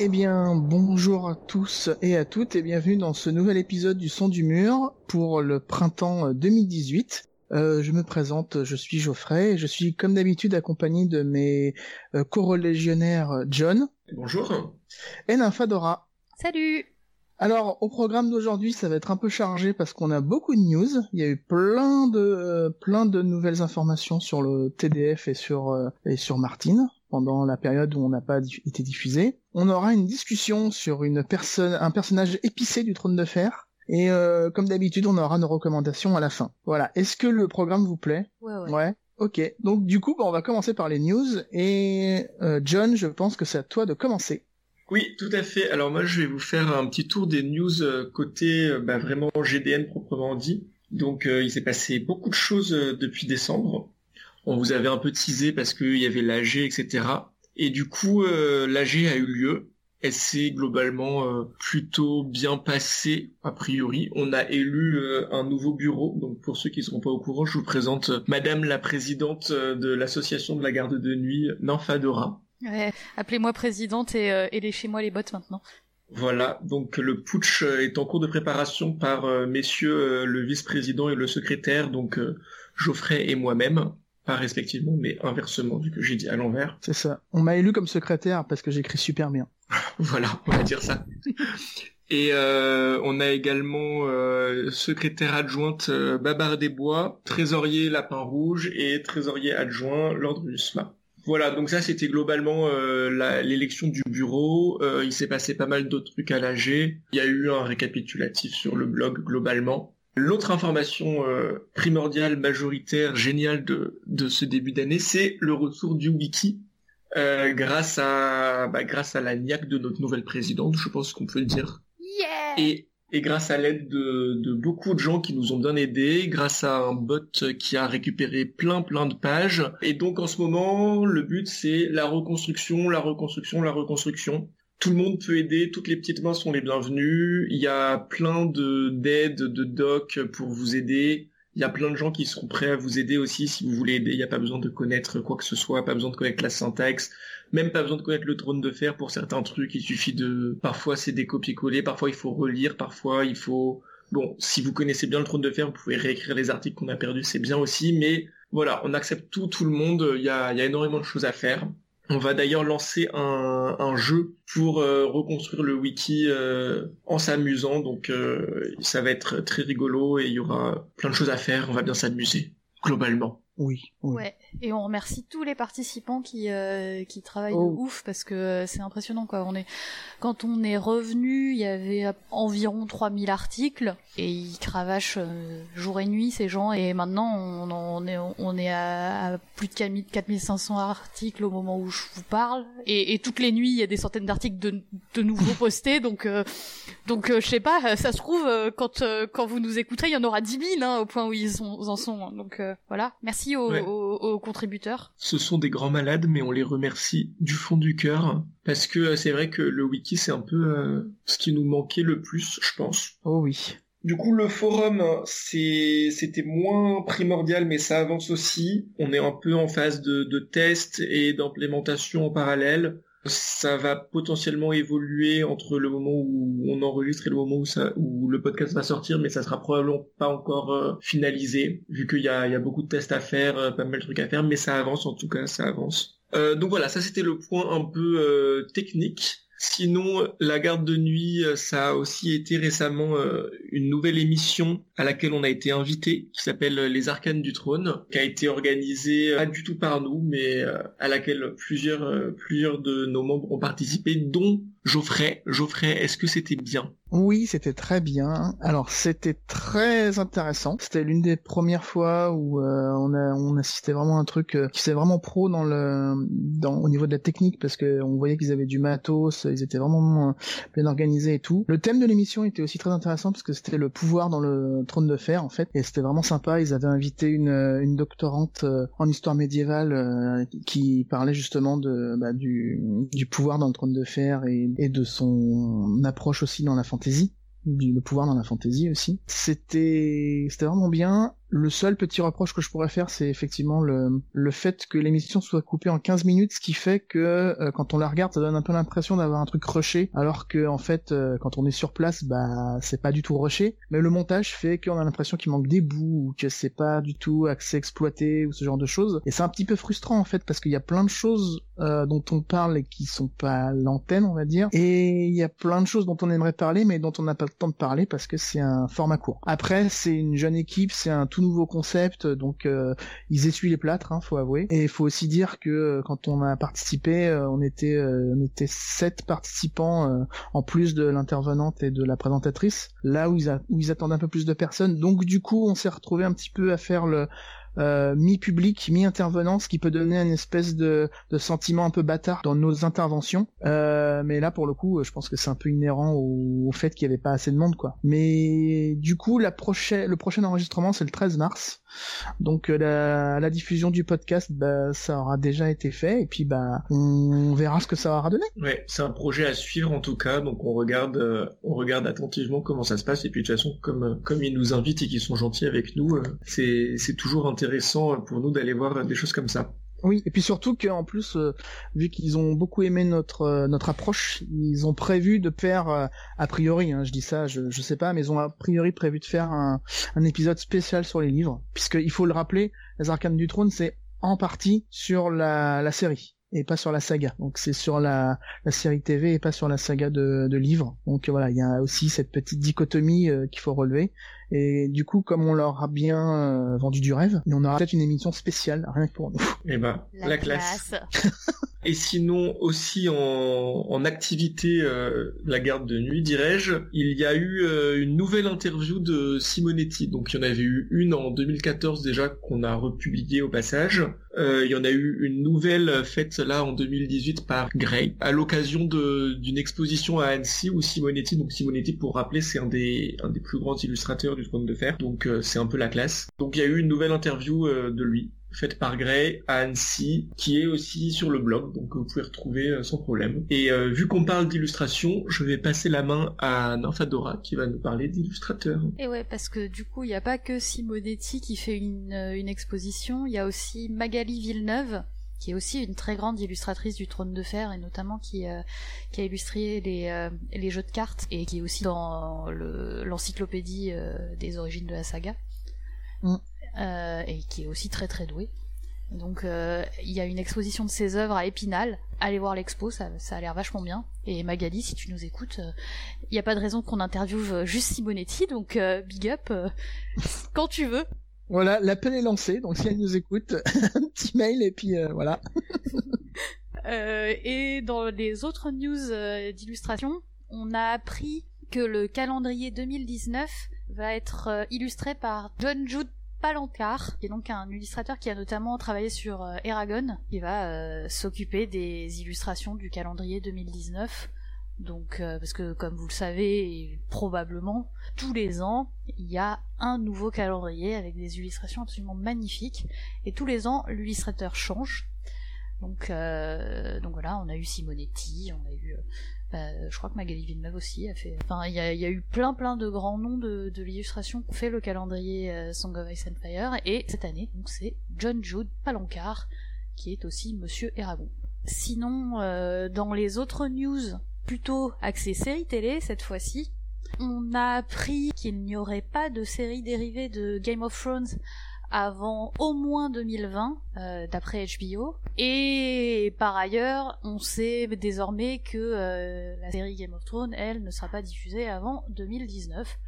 Eh bien, bonjour à tous et à toutes et bienvenue dans ce nouvel épisode du Son du Mur pour le printemps 2018. Je me présente, je suis Geoffrey et je suis comme d'habitude accompagné de mes corolégionnaires John. Bonjour. Et Nymphadora. Salut. Alors, au programme d'aujourd'hui, ça va être un peu chargé parce qu'on a beaucoup de news. Il y a eu plein de nouvelles informations sur le TDF et sur Martine. Pendant la période où on n'a pas été diffusé. On aura une discussion sur un personnage épicé du Trône de Fer, et comme d'habitude, on aura nos recommandations à la fin. Voilà, est-ce que le programme vous plaît ? Ouais. Ok, donc du coup, on va commencer par les news, et John, je pense que c'est à toi de commencer. Oui, tout à fait. Alors moi, je vais vous faire un petit tour des news côté vraiment GDN proprement dit. Donc il s'est passé beaucoup de choses depuis décembre. On vous avait un peu teasé parce qu'il y avait l'AG, etc. Et du coup, l'AG a eu lieu. Elle s'est globalement plutôt bien passée, a priori. On a élu un nouveau bureau. Donc pour ceux qui ne seront pas au courant, je vous présente Madame la Présidente de l'Association de la Garde de Nuit, Nymphadora. Ouais, appelez-moi Présidente et léchez-moi les bottes maintenant. Voilà, donc le putsch est en cours de préparation par messieurs le vice-président et le secrétaire, donc Geoffrey et moi-même. Pas respectivement, mais inversement, vu que j'ai dit à l'envers. C'est ça. On m'a élu comme secrétaire parce que j'écris super bien. Voilà, on va dire ça. Et on a également secrétaire adjointe Babar des Bois, trésorier Lapin Rouge et trésorier adjoint Lord Rusma. Voilà, donc ça c'était globalement l'élection du bureau. Il s'est passé pas mal d'autres trucs à l'AG. Il y a eu un récapitulatif sur le blog globalement. L'autre information primordiale, majoritaire, géniale de ce début d'année, c'est le retour du wiki grâce à la niaque de notre nouvelle présidente, je pense qu'on peut le dire. Yeah. Et grâce à l'aide de beaucoup de gens qui nous ont bien aidés, grâce à un bot qui a récupéré plein de pages. Et donc en ce moment, le but c'est la reconstruction. Tout le monde peut aider, toutes les petites mains sont les bienvenues, il y a plein d'aides, de docs pour vous aider, il y a plein de gens qui seront prêts à vous aider aussi si vous voulez aider, il n'y a pas besoin de connaître quoi que ce soit, pas besoin de connaître la syntaxe, même pas besoin de connaître le Trône de Fer pour certains trucs, il suffit de... Parfois c'est des copier-coller, parfois il faut relire, parfois il faut... Bon, si vous connaissez bien le Trône de Fer, vous pouvez réécrire les articles qu'on a perdus, c'est bien aussi, mais voilà, on accepte tout le monde, il y a énormément de choses à faire. On va d'ailleurs lancer un jeu pour reconstruire le wiki en s'amusant, donc ça va être très rigolo et il y aura plein de choses à faire, on va bien s'amuser, globalement. Oui. Ouais. Et on remercie tous les participants qui travaillent de ouf parce que c'est impressionnant quoi. Quand on est revenu, il y avait environ 3000 articles et ils cravachent jour et nuit ces gens et maintenant on est à plus de 4500 articles au moment où je vous parle et toutes les nuits il y a des centaines d'articles de nouveaux postés donc je sais pas, ça se trouve quand vous nous écouterez il y en aura 10 000 au point où ils en sont hein. Donc voilà, merci aux contributeurs. Ce sont des grands malades, mais on les remercie du fond du cœur, parce que c'est vrai que le wiki, c'est un peu ce qui nous manquait le plus, je pense. Oh oui. Du coup, le forum, c'était moins primordial, mais ça avance aussi. On est un peu en phase de test et d'implémentation en parallèle. Ça va potentiellement évoluer entre le moment où on enregistre et le moment où le podcast va sortir, mais ça sera probablement pas encore finalisé, vu qu'il y a beaucoup de tests à faire, pas mal de trucs à faire, mais ça avance en tout cas, ça avance. Donc voilà, ça c'était le point un peu technique. Sinon, la Garde de Nuit, ça a aussi été récemment une nouvelle émission à laquelle on a été invité, qui s'appelle Les Arcanes du Trône, qui a été organisée pas du tout par nous, mais à laquelle plusieurs de nos membres ont participé, dont Geoffrey. Geoffrey, est-ce que c'était bien ? Oui, c'était très bien. Alors, c'était très intéressant. C'était l'une des premières fois où on assistait vraiment à un truc qui était vraiment pro au niveau de la technique, parce que on voyait qu'ils avaient du matos, ils étaient vraiment bien organisés et tout. Le thème de l'émission était aussi très intéressant parce que c'était le pouvoir dans le Trône de Fer, en fait, et c'était vraiment sympa. Ils avaient invité une doctorante en histoire médiévale qui parlait justement de du pouvoir dans le Trône de Fer et de son approche aussi dans la fantasy, le pouvoir dans la fantasy aussi. C'était vraiment bien. Le seul petit reproche que je pourrais faire, c'est effectivement le fait que l'émission soit coupée en 15 minutes, ce qui fait que quand on la regarde, ça donne un peu l'impression d'avoir un truc rushé, alors que en fait, quand on est sur place, c'est pas du tout rushé, mais le montage fait qu'on a l'impression qu'il manque des bouts, ou que c'est pas du tout assez exploité, ou ce genre de choses, et c'est un petit peu frustrant en fait, parce qu'il y a plein de choses dont on parle et qui sont pas à l'antenne, on va dire, et il y a plein de choses dont on aimerait parler, mais dont on n'a pas le temps de parler, parce que c'est un format court. Après, c'est une jeune équipe, c'est un tout nouveau concept, donc ils essuient les plâtres, faut avouer. Et il faut aussi dire que quand on a participé, on était 7 participants en plus de l'intervenante et de la présentatrice, là où ils attendaient un peu plus de personnes, donc du coup on s'est retrouvé un petit peu à faire le mi-public, mi-intervenant, ce qui peut donner une espèce de sentiment un peu bâtard dans nos interventions. Mais là, pour le coup, je pense que c'est un peu inhérent au fait qu'il n'y avait pas assez de monde, quoi. Mais du coup, le prochain enregistrement, c'est le 13 mars. Donc la diffusion du podcast, ça aura déjà été fait, et puis on verra ce que ça aura donné. Ouais, c'est un projet à suivre en tout cas, donc on regarde attentivement comment ça se passe, et puis de toute façon, comme ils nous invitent et qu'ils sont gentils avec nous, c'est toujours intéressant pour nous d'aller voir des choses comme ça. Oui, et puis surtout qu'en plus, vu qu'ils ont beaucoup aimé notre approche, ils ont prévu de faire, a priori, je dis ça, je sais pas, mais ils ont a priori prévu de faire un épisode spécial sur les livres, puisqu'il faut le rappeler, les Arcanes du Trône, c'est en partie sur la série, et pas sur la saga. Donc c'est sur la série TV et pas sur la saga de livres. Donc voilà, il y a aussi cette petite dichotomie qu'il faut relever. Et du coup, comme on leur a bien vendu du rêve, on aura peut-être une émission spéciale, rien que pour nous. Eh ben, la classe. Et sinon, aussi en activité, la Garde de Nuit, dirais-je, il y a eu une nouvelle interview de Simonetti. Donc il y en avait eu une en 2014 déjà, qu'on a republiée au passage. Il y en a eu une nouvelle faite là en 2018 par Gray, à l'occasion d'une exposition à Annecy où Simonetti, pour rappeler, c'est un des plus grands illustrateurs du Trône de Fer, donc c'est un peu la classe. Donc il y a eu une nouvelle interview de lui, faite par Gray à Annecy, qui est aussi sur le blog, donc vous pouvez retrouver sans problème. Et vu qu'on parle d'illustration, je vais passer la main à Nymphadora, qui va nous parler d'illustrateurs. Et ouais, parce que du coup, il n'y a pas que Simonetti qui fait une exposition, il y a aussi Magali Villeneuve, qui est aussi une très grande illustratrice du Trône de Fer, et notamment qui a illustré les jeux de cartes, et qui est aussi dans l'encyclopédie des origines de la saga. Mm. Et qui est aussi très très douée. Donc il y a une exposition de ses œuvres à Épinal. Allez voir l'expo, ça a l'air vachement bien. Et Magali, si tu nous écoutes, il n'y a pas de raison qu'on interviewe juste Simonetti, donc big up quand tu veux. Voilà, l'appel est lancé, donc si elle nous écoute, un petit mail et puis voilà. Et dans les autres news d'illustration, on a appris que le calendrier 2019 va être illustré par John Jude Palancar, qui est donc un illustrateur qui a notamment travaillé sur Eragon, qui va s'occuper des illustrations du calendrier 2019. Donc, parce que comme vous le savez, probablement, tous les ans, il y a un nouveau calendrier avec des illustrations absolument magnifiques, et tous les ans, l'illustrateur change. Donc voilà, on a eu Simonetti, on a eu... je crois que Magali Villeneuve aussi a fait... Enfin, il y a eu plein de grands noms de l'illustration qu'on fait le calendrier Song of Ice and Fire, et cette année, donc c'est John Jude Palancar, qui est aussi Monsieur Eragon. Sinon, dans les autres news, plutôt axées séries télé cette fois-ci, on a appris qu'il n'y aurait pas de série dérivée de Game of Thrones avant au moins 2020, d'après HBO. Et par ailleurs, on sait désormais que la série Game of Thrones, elle, ne sera pas diffusée avant 2019.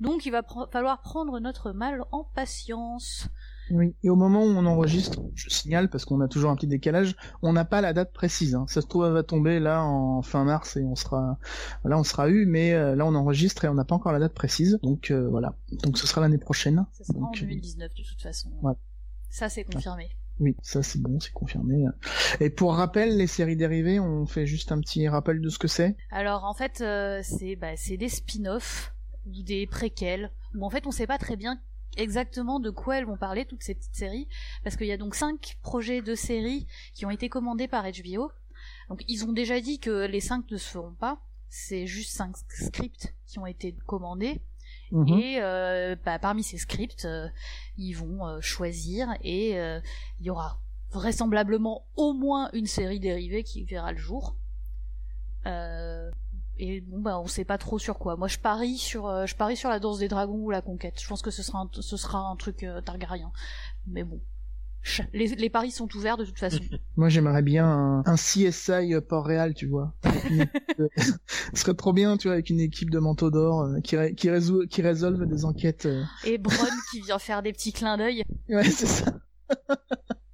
Donc il va falloir prendre notre mal en patience. Oui, et au moment où on enregistre, je signale parce qu'on a toujours un petit décalage, on n'a pas la date précise, hein. Ça se trouve, elle va tomber là en fin mars et on sera eu, mais là on enregistre et on n'a pas encore la date précise, donc voilà. Donc ce sera l'année prochaine. Ça sera donc, en 2019 de toute façon. Ouais. Ça c'est confirmé. Ouais. Oui, ça c'est bon, c'est confirmé. Et pour rappel, les séries dérivées, on fait juste un petit rappel de ce que c'est. Alors en fait, c'est des spin-offs ou des préquels, où en fait on sait pas très bien exactement de quoi elles vont parler, toutes ces petites séries, parce qu'il y a donc 5 projets de séries qui ont été commandés par HBO. Donc ils ont déjà dit que les 5 ne se feront pas, c'est juste 5 scripts qui ont été commandés. Mmh. Et parmi ces scripts, ils vont choisir, et il y aura vraisemblablement au moins une série dérivée qui verra le jour. Et bon on sait pas trop sur quoi. Moi je parie sur la danse des dragons ou la conquête. Je pense que ce sera un truc Targaryen. Mais bon, les paris sont ouverts de toute façon. Moi j'aimerais bien un CSI Port-Réal, tu vois. Ce serait trop bien, tu vois, avec une équipe de manteaux d'or qui résolve des enquêtes. Et Bronn qui vient faire des petits clins d'œil. Ouais, c'est ça.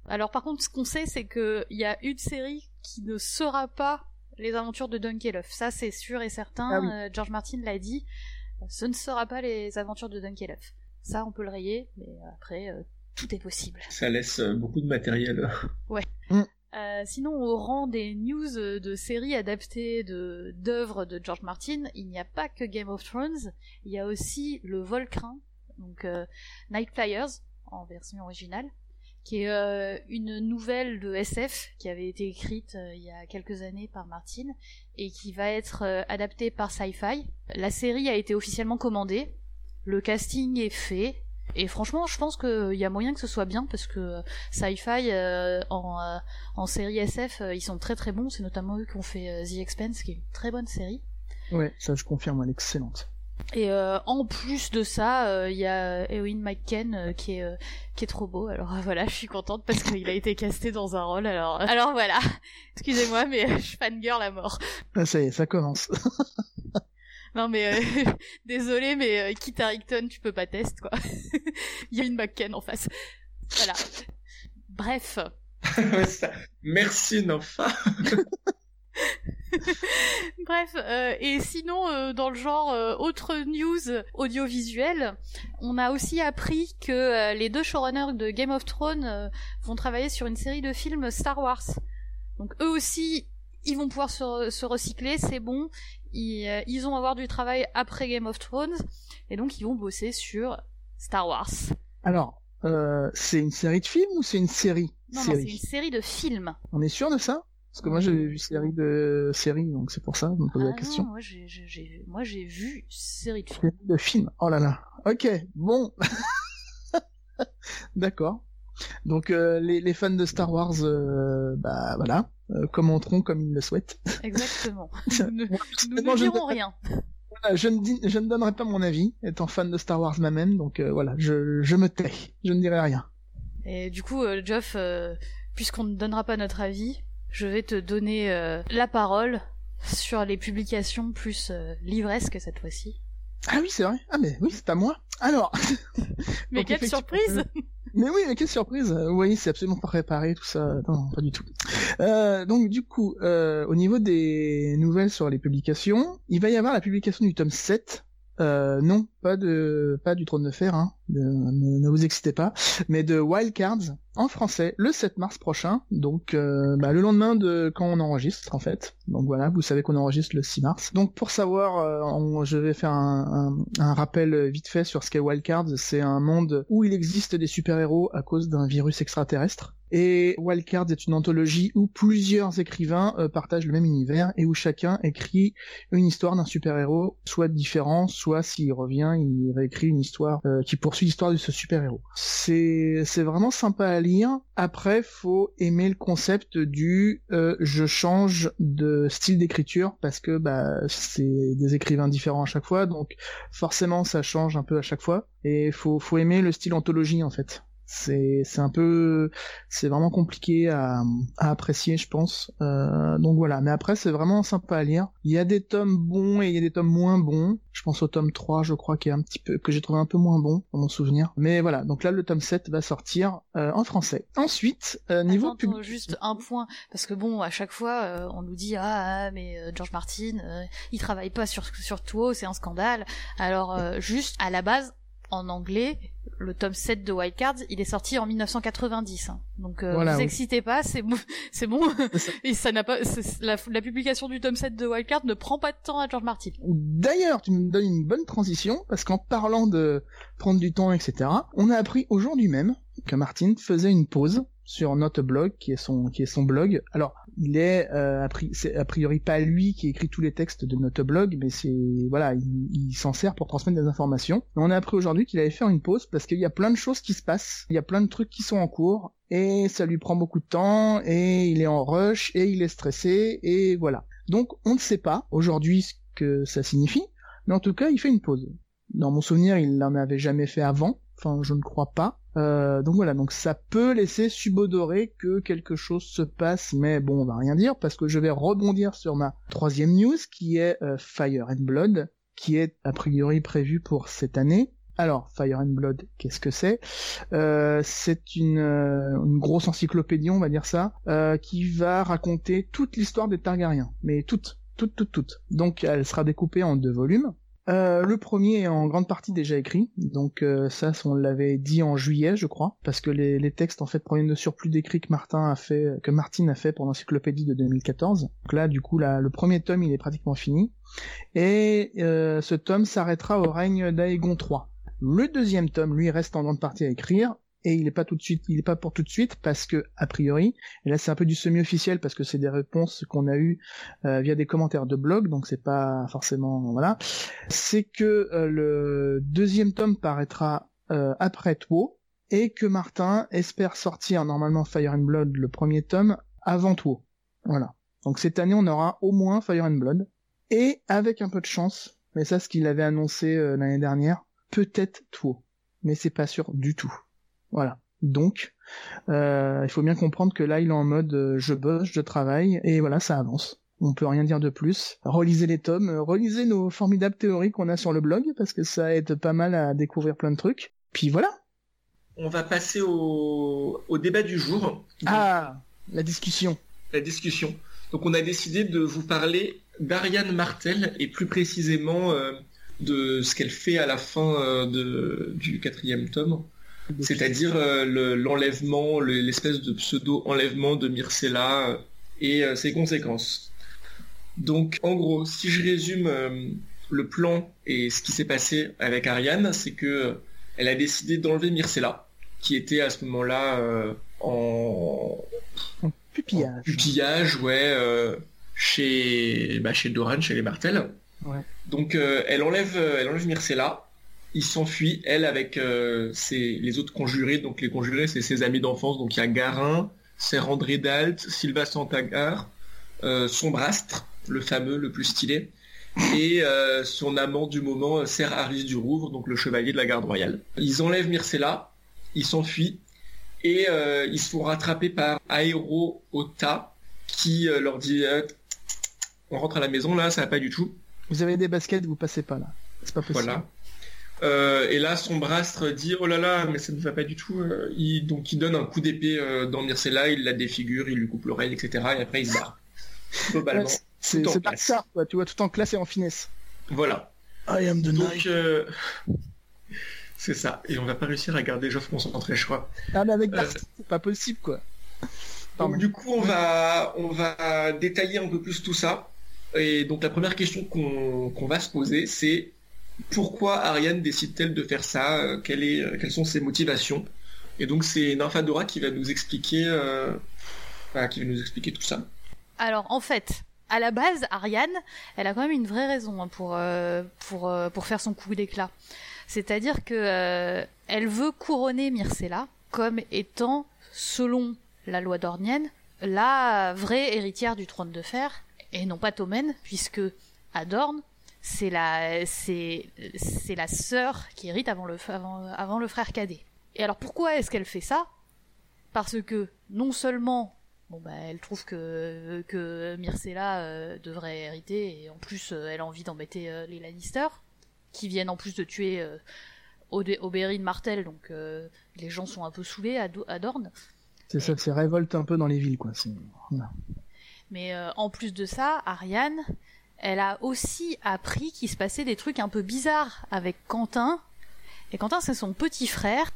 Alors par contre, ce qu'on sait, c'est que il y a une série qui ne sera pas Les aventures de Dunkelhoff, ça c'est sûr et certain. Ah oui. George Martin l'a dit, ce ne sera pas les aventures de Dunkelhoff. Ça on peut le rayer, mais après tout est possible. Ça laisse beaucoup de matériel. Ouais. Mm. Sinon, au rang des news de séries adaptées d'œuvres de George Martin, il n'y a pas que Game of Thrones, il y a aussi le Volcrin, donc Night Flyers en version originale, qui est une nouvelle de SF qui avait été écrite il y a quelques années par Martine et qui va être adaptée par Sci-Fi. La série a été officiellement commandée, le casting est fait, et franchement je pense qu'il y a moyen que ce soit bien, parce que Sci-Fi en série SF, ils sont très très bons, c'est notamment eux qui ont fait The Expanse, qui est une très bonne série. Ouais, ça je confirme, elle est excellente. Et en plus de ça, y a Eowyn McCann qui est trop beau. Alors voilà, je suis contente parce qu'il a été casté dans un rôle. Alors voilà, excusez-moi, mais je suis fangirl à mort. Ah, ça y est, ça commence. Non mais, désolée, mais Kit Harington, tu peux pas test, quoi. Eowyn McCann en face. Voilà. Bref. Ça... Merci, Nanfa. Bref, et sinon dans le genre autre news audiovisuelle, on a aussi appris que les 2 showrunners de Game of Thrones vont travailler sur une série de films Star Wars. Donc eux aussi, ils vont pouvoir se recycler, c'est bon, ils vont avoir du travail après Game of Thrones, et donc ils vont bosser sur Star Wars. Alors, c'est une série de films ou c'est une série ? Non, c'est une série de films. On est sûr de ça ? Parce que moi j'avais vu série, donc c'est pour ça que je me posais la question. Non, moi j'ai vu série de films. De films, oh là là. Ok, bon. D'accord. Donc les fans de Star Wars, voilà, commenteront comme ils le souhaitent. Exactement. Nous ne dirons rien. Voilà, je ne donnerai pas mon avis, étant fan de Star Wars moi-même, donc voilà, je me tais, je ne dirai rien. Et du coup, Geoff, puisqu'on ne donnera pas notre avis... Je vais te donner la parole sur les publications plus livresques cette fois-ci. Ah oui, c'est vrai. Ah mais oui, c'est à moi. Alors. Mais quelle surprise! Mais oui, mais quelle surprise! Oui, c'est absolument pas préparé, tout ça. Non, pas du tout. Donc du coup, au niveau des nouvelles sur les publications, il va y avoir la publication du tome 7. Non, pas du Trône de Fer, hein, ne vous excitez pas, mais de Wild Cards, en français, le 7 mars prochain, donc le lendemain de quand on enregistre, en fait. Donc voilà, vous savez qu'on enregistre le 6 mars. Donc pour savoir, je vais faire un rappel vite fait sur ce qu'est Wild Cards. C'est un monde où il existe des super-héros à cause d'un virus extraterrestre. Et Wild Cards est une anthologie où plusieurs écrivains partagent le même univers et où chacun écrit une histoire d'un super-héros, soit différent, soit s'il revient, il réécrit une histoire qui poursuit l'histoire de ce super-héros. C'est vraiment sympa à lire. Après, faut aimer le concept du je change de style d'écriture, parce que c'est des écrivains différents à chaque fois, donc forcément ça change un peu à chaque fois. Et faut aimer le style anthologie, en fait. c'est un peu, c'est vraiment compliqué à apprécier, je pense. Donc voilà. Mais après, c'est vraiment sympa à lire. Il y a des tomes bons et il y a des tomes moins bons. Je pense au tome 3, je crois, qui est un petit peu, que j'ai trouvé un peu moins bon, dans mon souvenir. Mais voilà. Donc là, le tome 7 va sortir, en français. Ensuite, niveau public. Juste un point. Parce que bon, à chaque fois, on nous dit, mais George Martin, il travaille pas sur Tuo, c'est un scandale. Alors, juste, à la base, en anglais, le tome 7 de Wild Cards, il est sorti en 1990. Hein. Donc, voilà, vous excitez pas, c'est bon. Et ça n'a pas, la publication du tome 7 de Wild Cards ne prend pas de temps à George Martin. D'ailleurs, tu me donnes une bonne transition, parce qu'en parlant de prendre du temps, etc., on a appris aujourd'hui même que Martin faisait une pause sur Noteblog, qui est son blog. Alors, il est c'est a priori pas lui qui écrit tous les textes de Noteblog, mais c'est voilà, il s'en sert pour transmettre des informations. On a appris aujourd'hui qu'il allait faire une pause parce qu'il y a plein de choses qui se passent, il y a plein de trucs qui sont en cours et ça lui prend beaucoup de temps et il est en rush et il est stressé et voilà. Donc on ne sait pas aujourd'hui ce que ça signifie, mais en tout cas, il fait une pause. Dans mon souvenir, il n'en avait jamais fait avant. Enfin, je ne crois pas. Donc voilà, donc ça peut laisser subodorer que quelque chose se passe, mais bon, on va rien dire, parce que je vais rebondir sur ma troisième news, qui est Fire and Blood, qui est a priori prévu pour cette année. Alors, Fire and Blood, qu'est-ce que c'est ? C'est une grosse encyclopédie, on va dire ça, qui va raconter toute l'histoire des Targaryens, mais toute. Donc elle sera découpée en 2 volumes. Le premier est en grande partie déjà écrit, donc ça, on l'avait dit en juillet, je crois, parce que les textes en fait proviennent de surplus d'écrits que Martine a fait pour l'encyclopédie de 2014. Donc là, du coup, le premier tome, il est pratiquement fini, et ce tome s'arrêtera au règne d'Aegon III. Le deuxième tome, lui, reste en grande partie à écrire. Et il est pas pour tout de suite parce que, a priori, et là c'est un peu du semi-officiel parce que c'est des réponses qu'on a eues via des commentaires de blog, donc c'est pas forcément, voilà. C'est que le deuxième tome paraîtra après Tuo et que Martin espère sortir normalement Fire and Blood, le premier tome, avant Tuo. Voilà. Donc cette année on aura au moins Fire and Blood et avec un peu de chance, mais ça ce qu'il avait annoncé l'année dernière, peut-être Tuo, mais c'est pas sûr du tout. Voilà. Donc, il faut bien comprendre que là, il est en mode je bosse, je travaille, et voilà, ça avance. On peut rien dire de plus. Relisez les tomes, relisez nos formidables théories qu'on a sur le blog, parce que ça aide pas mal à découvrir plein de trucs. Puis voilà. On va passer au débat du jour. Donc, la discussion. La discussion. Donc, on a décidé de vous parler d'Ariane Martel, et plus précisément de ce qu'elle fait à la fin du 4e tome. C'est-à-dire l'enlèvement, l'espèce de pseudo-enlèvement de Myrcella et ses conséquences. Donc, en gros, si je résume le plan et ce qui s'est passé avec Ariane, c'est que elle a décidé d'enlever Myrcella, qui était à ce moment-là en pupillage. En pupillage, ouais, chez Doran, chez les Martel. Ouais. Donc, elle enlève Myrcella. Il s'enfuit, elle, avec les autres conjurés. Donc les conjurés, c'est ses amis d'enfance. Donc il y a Garin, Ser Andrey Dalt, Sylvain Santagard, Sombrastre, le fameux, le plus stylé, et son amant du moment, Ser Arys du Rouvre, donc le chevalier de la garde royale. Ils enlèvent Myrcella, ils s'enfuient, et ils se font rattraper par Areo Hotah, qui leur dit « On rentre à la maison, là, ça va pas du tout. » Vous avez des baskets, vous passez pas, là. C'est pas possible. Voilà. Et là, Sombrastre dit « Oh là là, mais ça ne va pas du tout. » Donc, il donne un coup d'épée dans Myrcella, il la défigure, il lui coupe l'oreille, etc. Et après, il se barre. Globalement. C'est pas ça, quoi. Tu vois, tout en classe et en finesse. Voilà. I am the knight. Donc, c'est ça. Et on va pas réussir à garder Geoffrey concentré, je crois. Ah, mais avec Bart, c'est pas possible, quoi. Pardon. Donc, du coup, on va détailler un peu plus tout ça. Et donc, la première question qu'on va se poser, c'est... Pourquoi Ariane décide-t-elle de faire ça ? Quelles sont ses motivations ? Et donc c'est Nymphadora qui va nous expliquer, tout ça. Alors en fait, à la base, Ariane, elle a quand même une vraie raison pour faire son coup d'éclat. C'est-à-dire que elle veut couronner Myrcella comme étant, selon la loi dornienne, la vraie héritière du Trône de Fer et non pas Tommen, puisque à Dorne. C'est la sœur qui hérite avant le frère cadet. Et alors pourquoi est-ce qu'elle fait ça ? Parce que non seulement elle trouve que Myrcella devrait hériter, et en plus elle a envie d'embêter les Lannister, qui viennent en plus de tuer Oberyn de Martell, donc les gens sont un peu saoulés à Dorne. C'est ça, c'est révolte un peu dans les villes, quoi. C'est... Mais en plus de ça, Ariane, elle a aussi appris qu'il se passait des trucs un peu bizarres avec Quentin. Et Quentin, c'est son petit frère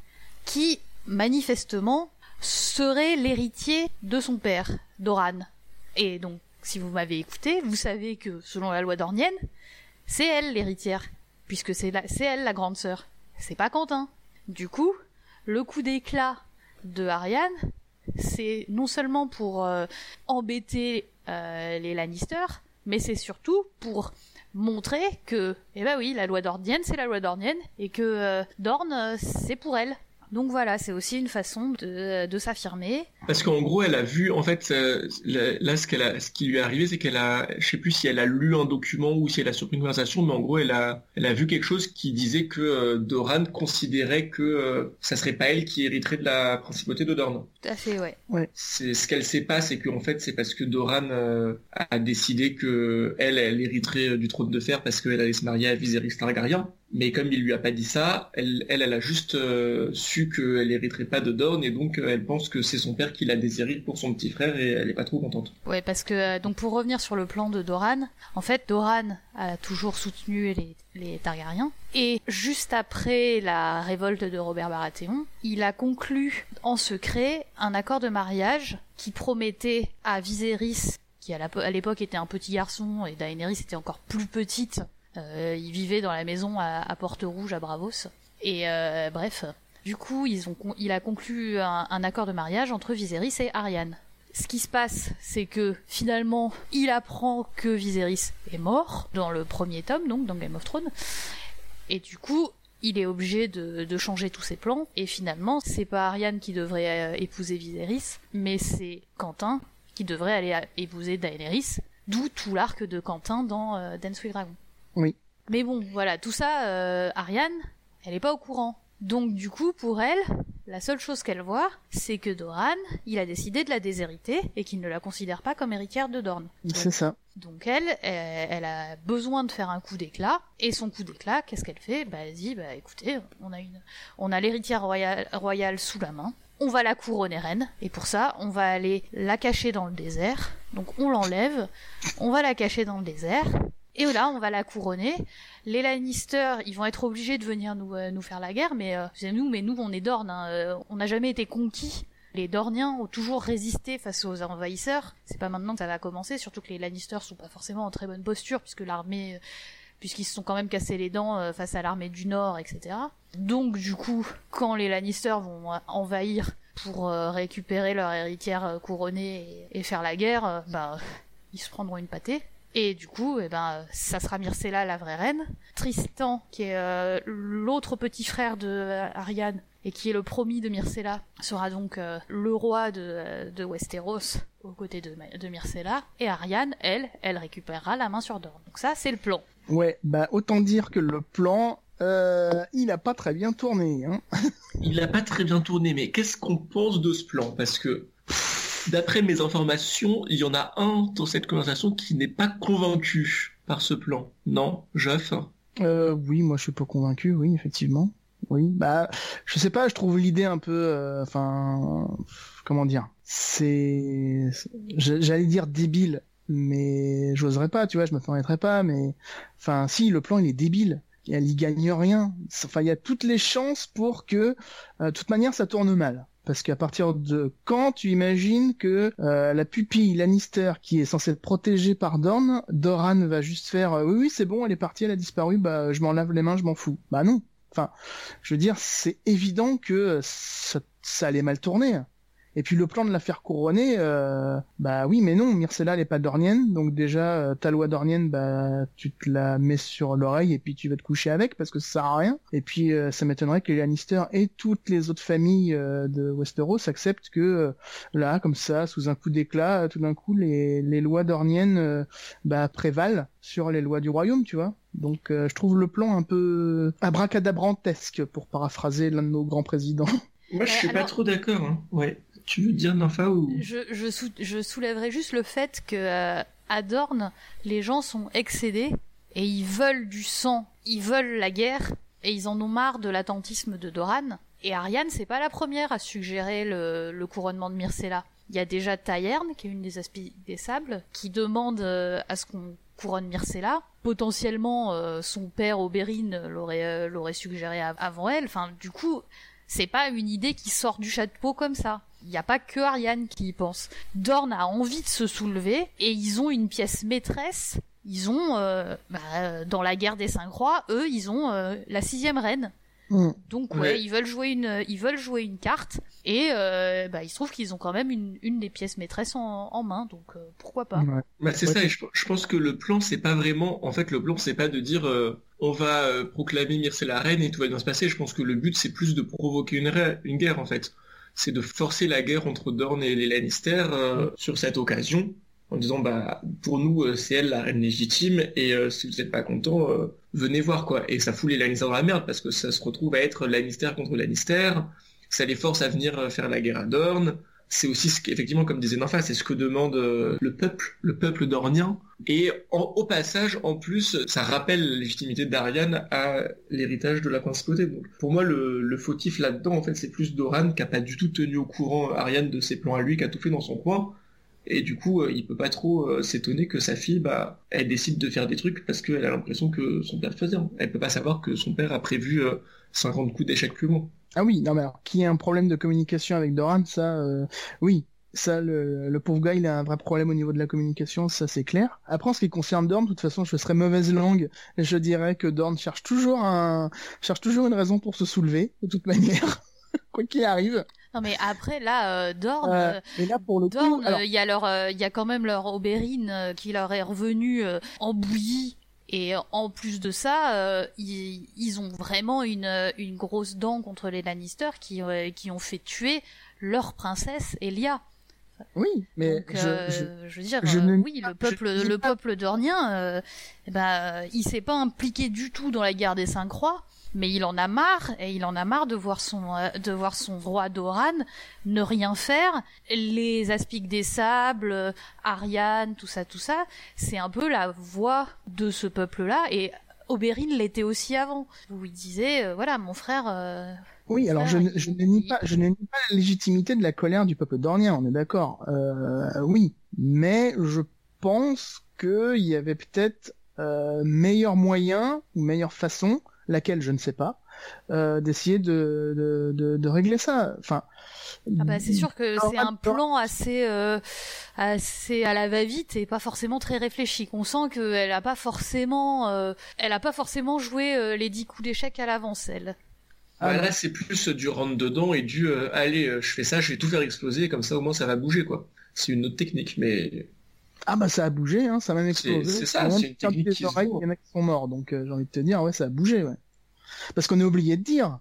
qui, manifestement, serait l'héritier de son père, Doran. Et donc, si vous m'avez écouté, vous savez que, selon la loi dornienne, c'est elle l'héritière, puisque c'est elle la grande sœur. C'est pas Quentin. Du coup, le coup d'éclat de Ariane, c'est non seulement pour embêter les Lannister, mais c'est surtout pour montrer que, la loi dornienne, c'est la loi dornienne, et que Dorne, c'est pour elle. Donc voilà, c'est aussi une façon de s'affirmer. Parce qu'en gros, elle a vu, en fait, ce qui lui est arrivé, c'est qu'elle a, je sais plus si elle a lu un document ou si elle a surpris une conversation, mais en gros, elle a vu quelque chose qui disait que Doran considérait que ça serait pas elle qui hériterait de la principauté de Dorne. Tout à fait, ouais. C'est ce qu'elle sait pas, c'est qu'en fait, c'est parce que Doran a décidé que elle hériterait du trône de fer parce qu'elle allait se marier à Viserys Targaryen. Mais comme il lui a pas dit ça, elle a juste su qu'elle hériterait pas de Dorne, et donc elle pense que c'est son père qui la déshérite pour son petit frère, et elle est pas trop contente. Ouais, parce que donc pour revenir sur le plan de Doran, en fait Doran a toujours soutenu les Targaryens, et juste après la révolte de Robert Baratheon, il a conclu en secret un accord de mariage qui promettait à Viserys, qui à l'époque était un petit garçon et Daenerys était encore plus petite. Ils vivaient dans la maison à Porte-Rouge, à Braavos. Et bref, du coup, il a conclu un accord de mariage entre Viserys et Ariane. Ce qui se passe, c'est que finalement, il apprend que Viserys est mort, dans le premier tome, donc dans Game of Thrones. Et du coup, il est obligé de changer tous ses plans. Et finalement, c'est pas Ariane qui devrait épouser Viserys, mais c'est Quentin qui devrait aller épouser Daenerys, d'où tout l'arc de Quentin dans Dance with Dragons. Oui. Mais bon, voilà, tout ça, Ariane, elle est pas au courant. Donc du coup, pour elle, la seule chose qu'elle voit, c'est que Doran, il a décidé de la déshériter et qu'il ne la considère pas comme héritière de Dorne. C'est ça. Donc elle a besoin de faire un coup d'éclat. Et son coup d'éclat, qu'est-ce qu'elle fait ? Elle dit, écoutez, on a l'héritière royale sous la main. On va la couronner reine, et pour ça, on va aller la cacher dans le désert. Donc on l'enlève, on va la cacher dans le désert. Et là, on va la couronner. Les Lannister, ils vont être obligés de venir nous faire la guerre, mais nous, on est Dorne. On n'a jamais été conquis. Les Dorniens ont toujours résisté face aux envahisseurs. C'est pas maintenant que ça va commencer, surtout que les Lannister sont pas forcément en très bonne posture, puisqu'ils se sont quand même cassés les dents face à l'armée du Nord, etc. Donc, du coup, quand les Lannister vont envahir pour récupérer leur héritière couronnée et faire la guerre, ils se prendront une pâtée. Et du coup, ça sera Myrcella, la vraie reine. Tristan, qui est l'autre petit frère de Ariane et qui est le promis de Myrcella, sera donc le roi de Westeros aux côtés de Myrcella. Et Ariane, elle récupérera la main sur Dorne. Donc ça, c'est le plan. Ouais, autant dire que le plan, il a pas très bien tourné. Hein. Il a pas très bien tourné, mais qu'est-ce qu'on pense de ce plan ? Parce que... D'après mes informations, il y en a un dans cette conversation qui n'est pas convaincu par ce plan. Non, Geoff ? Oui, moi je suis pas convaincu, oui, effectivement. Oui, je sais pas, je trouve l'idée un peu... comment dire ? J'allais dire débile, mais j'oserais pas, tu vois, je me permettrais pas, mais... Enfin, si, le plan, il est débile. Elle y gagne rien. Enfin, il y a toutes les chances pour que... de toute manière, ça tourne mal. Parce qu'à partir de quand tu imagines que la pupille Lannister qui est censée être protégée par Dorne, Doran va juste faire oui c'est bon, elle est partie, elle a disparu, je m'en lave les mains, je m'en fous. Non. Enfin, je veux dire, c'est évident que ça allait mal tourner. Et puis le plan de la faire couronner, oui mais non, Myrcella elle est pas dornienne, donc déjà ta loi dornienne, tu te la mets sur l'oreille et puis tu vas te coucher avec parce que ça sert à rien. Et puis ça m'étonnerait que les Lannister et toutes les autres familles de Westeros acceptent que là comme ça, sous un coup d'éclat, tout d'un coup les lois dorniennes prévalent sur les lois du royaume, tu vois. Donc je trouve le plan un peu abracadabrantesque pour paraphraser l'un de nos grands présidents. Moi, je suis pas trop d'accord. Hein. Ouais. Tu veux dire Nympha ou... Je soulèverais juste le fait que à Dorne, les gens sont excédés et ils veulent du sang, ils veulent la guerre et ils en ont marre de l'attentisme de Doran. Et Ariane, c'est pas la première à suggérer le couronnement de Myrcella. Il y a déjà Tyerne, qui est une des Aspies des Sables, qui demande à ce qu'on couronne Myrcella. Potentiellement, son père Oberyn l'aurait suggéré avant elle. Enfin, du coup, c'est pas une idée qui sort du chapeau comme ça. Il n'y a pas que Ariane qui y pense. Dorne a envie de se soulever, et ils ont une pièce maîtresse. Ils ont, dans la guerre des Cinq Rois, eux, ils ont la sixième reine. Donc ouais, ils veulent jouer une carte et il se trouve qu'ils ont quand même une des pièces maîtresses en main, donc pourquoi pas. Ouais. Bah c'est ça, et je pense que le plan c'est pas vraiment, en fait le plan c'est pas de dire on va proclamer Myrcella la reine et tout va bien se passer. Je pense que le but c'est plus de provoquer une guerre en fait, c'est de forcer la guerre entre Dorne et les Lannister sur cette occasion. En disant pour nous c'est elle la reine légitime et si vous n'êtes pas content venez voir quoi, et ça fout les Lannister dans la merde parce que ça se retrouve à être Lannister contre Lannister, ça les force à venir faire la guerre à Dorne. C'est aussi ce qu'effectivement comme disait Nympha, c'est ce que demande le peuple dornien, et au passage en plus ça rappelle la légitimité d'Ariane à l'héritage de la principauté. Donc pour moi le fautif là-dedans en fait c'est plus Doran qui a pas du tout tenu au courant Ariane de ses plans à lui, qui a tout fait dans son coin. Et du coup, il peut pas trop s'étonner que sa fille, elle décide de faire des trucs parce qu'elle a l'impression que son père le faisait. Hein. Elle peut pas savoir que son père a prévu 50 coups d'échec plus longs. Ah oui, non mais alors, qu'il y ait un problème de communication avec Doran, ça, oui. Ça, le pauvre gars, il a un vrai problème au niveau de la communication, ça c'est clair. Après, en ce qui concerne Dorne, de toute façon, je serais mauvaise langue. Je dirais que Dorne cherche toujours une raison pour se soulever, de toute manière. Quoi qu'il arrive. Non mais après là Dorne, là, pour le Dorne, coup, alors... y a quand même leur Oberyn qui leur est revenu en bouillie, et en plus de ça ils ont vraiment une grosse dent contre les Lannister qui ont fait tuer leur princesse Elia. Oui, mais donc, je veux dire, oui, le peuple dornien, il s'est pas impliqué du tout dans la guerre des Cinq Rois, mais il en a marre de voir son roi Doran ne rien faire. Les Aspies des Sables, Ariane, tout ça, c'est un peu la voix de ce peuple-là, et Oberyn l'était aussi avant, où il disait, voilà, mon frère... Oui, alors je ne nie pas la légitimité de la colère du peuple dornien, on est d'accord. Oui, mais je pense qu'il y avait peut-être meilleur moyen ou meilleure façon, laquelle je ne sais pas, d'essayer de régler ça. Enfin, c'est sûr que c'est un plan assez à la va-vite et pas forcément très réfléchi. On sent qu'elle a pas forcément joué les 10 coups d'échec à l'avance, elle. Ah, là, c'est plus du rentre-dedans et du je fais ça, je vais tout faire exploser, comme ça, au moins, ça va bouger, quoi. C'est une autre technique, mais... Ah, ça a bougé, hein, ça a même explosé. C'est ça, c'est une technique qui se... Il y en a qui sont morts, donc j'ai envie de te dire, ouais, ça a bougé, ouais. Parce qu'on a oublié de dire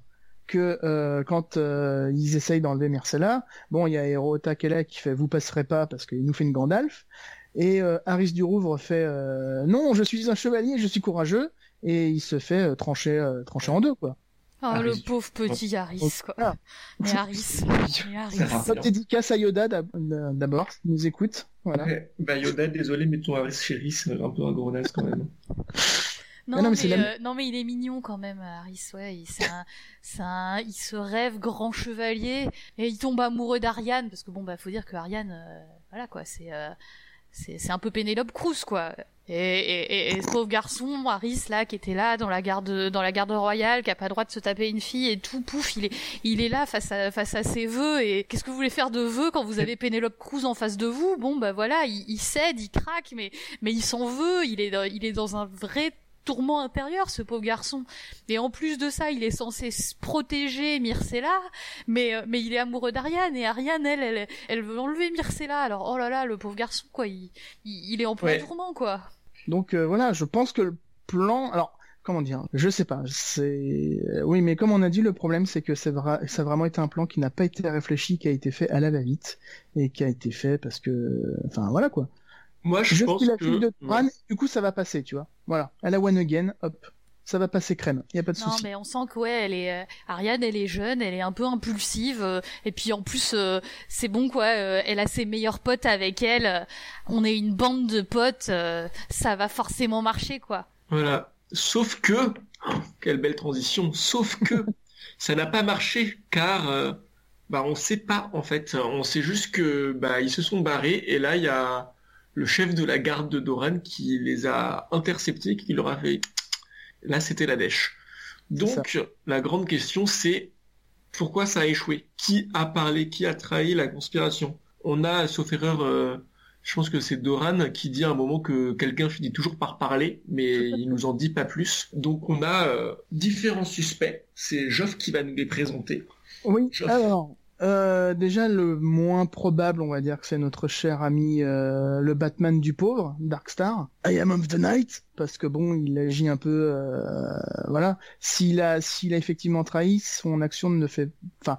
que quand ils essayent d'enlever Myrcella, il y a Areo Hotah qui fait « Vous passerez pas » parce qu'il nous fait une Gandalf, et Arys du Rouvre fait « Non, je suis un chevalier, je suis courageux », et il se fait trancher en deux, quoi. Oh, le pauvre petit Harris, quoi. Ah. Mais Harris. Dédicace à Yoda d'abord, qui nous écoute. Voilà. Ouais, Yoda, désolé, mais ton Harris chéri, c'est un peu un gros naze quand même. Non, mais il est mignon quand même, Harris. Ouais, il se rêve grand chevalier et il tombe amoureux d'Ariane parce que faut dire que Ariane, voilà quoi, c'est un peu Pénélope Cruz, quoi. Et ce pauvre garçon, Harris, là, qui était là dans la garde royale, qui a pas le droit de se taper une fille et tout, pouf, il est là face à ses vœux, et qu'est-ce que vous voulez faire de vœux quand vous avez Pénélope Cruz en face de vous? Il cède, il craque, mais il s'en veut, il est dans un vrai tourment intérieur, ce pauvre garçon. Et en plus de ça, il est censé protéger Myrcella, mais il est amoureux d'Ariane, et Ariane, elle veut enlever Myrcella. Alors, oh là là, le pauvre garçon, quoi, il est en plein tourment, quoi. Donc, je pense que le plan... Alors, comment dire? Je sais pas, c'est... Oui, mais comme on a dit, le problème, c'est que ça a vraiment été un plan qui n'a pas été réfléchi, qui a été fait à la va-vite, et qui a été fait parce que... Enfin, voilà, quoi. Moi, je pense que... Du coup, ça va passer, tu vois. Voilà. À la one again, hop. ça va passer crème, il n'y a pas de souci. Non, mais on sent que elle est Ariane, elle est jeune, elle est un peu impulsive, et puis en plus c'est bon quoi, elle a ses meilleurs potes avec elle, on est une bande de potes, ça va forcément marcher quoi. Voilà, sauf que quelle belle transition, sauf que ça n'a pas marché car on sait pas en fait, on sait juste que ils se sont barrés et là il y a le chef de la garde de Doran qui les a interceptés, qui leur a fait là c'était la dèche. Donc la grande question c'est pourquoi ça a échoué, qui a parlé, qui a trahi la conspiration. On a sauf erreur je pense que c'est Doran qui dit à un moment que quelqu'un finit toujours par parler, mais il nous en dit pas plus. Donc on a différents suspects, c'est Geoff qui va nous les présenter. Oui, Geoff. Alors déjà le moins probable, on va dire que c'est notre cher ami le Batman du pauvre, Darkstar, I am of the night, parce que bon, il agit un peu voilà, s'il a effectivement trahi, son action ne fait pas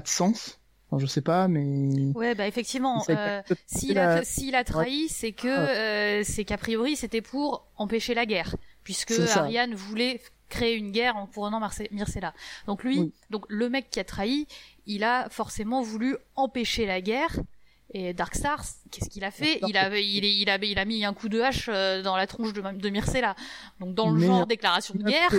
de sens. Alors, je sais pas, mais ouais, effectivement, s'il a trahi, c'est que c'est qu'a priori c'était pour empêcher la guerre, puisque Ariane voulait créer une guerre en couronnant Myrcella. Donc lui, donc le mec qui a trahi, il a forcément voulu empêcher la guerre. Et Darkstar, qu'est-ce qu'il a fait ? Il a mis un coup de hache dans la tronche de Myrcella. Donc dans le genre déclaration de guerre.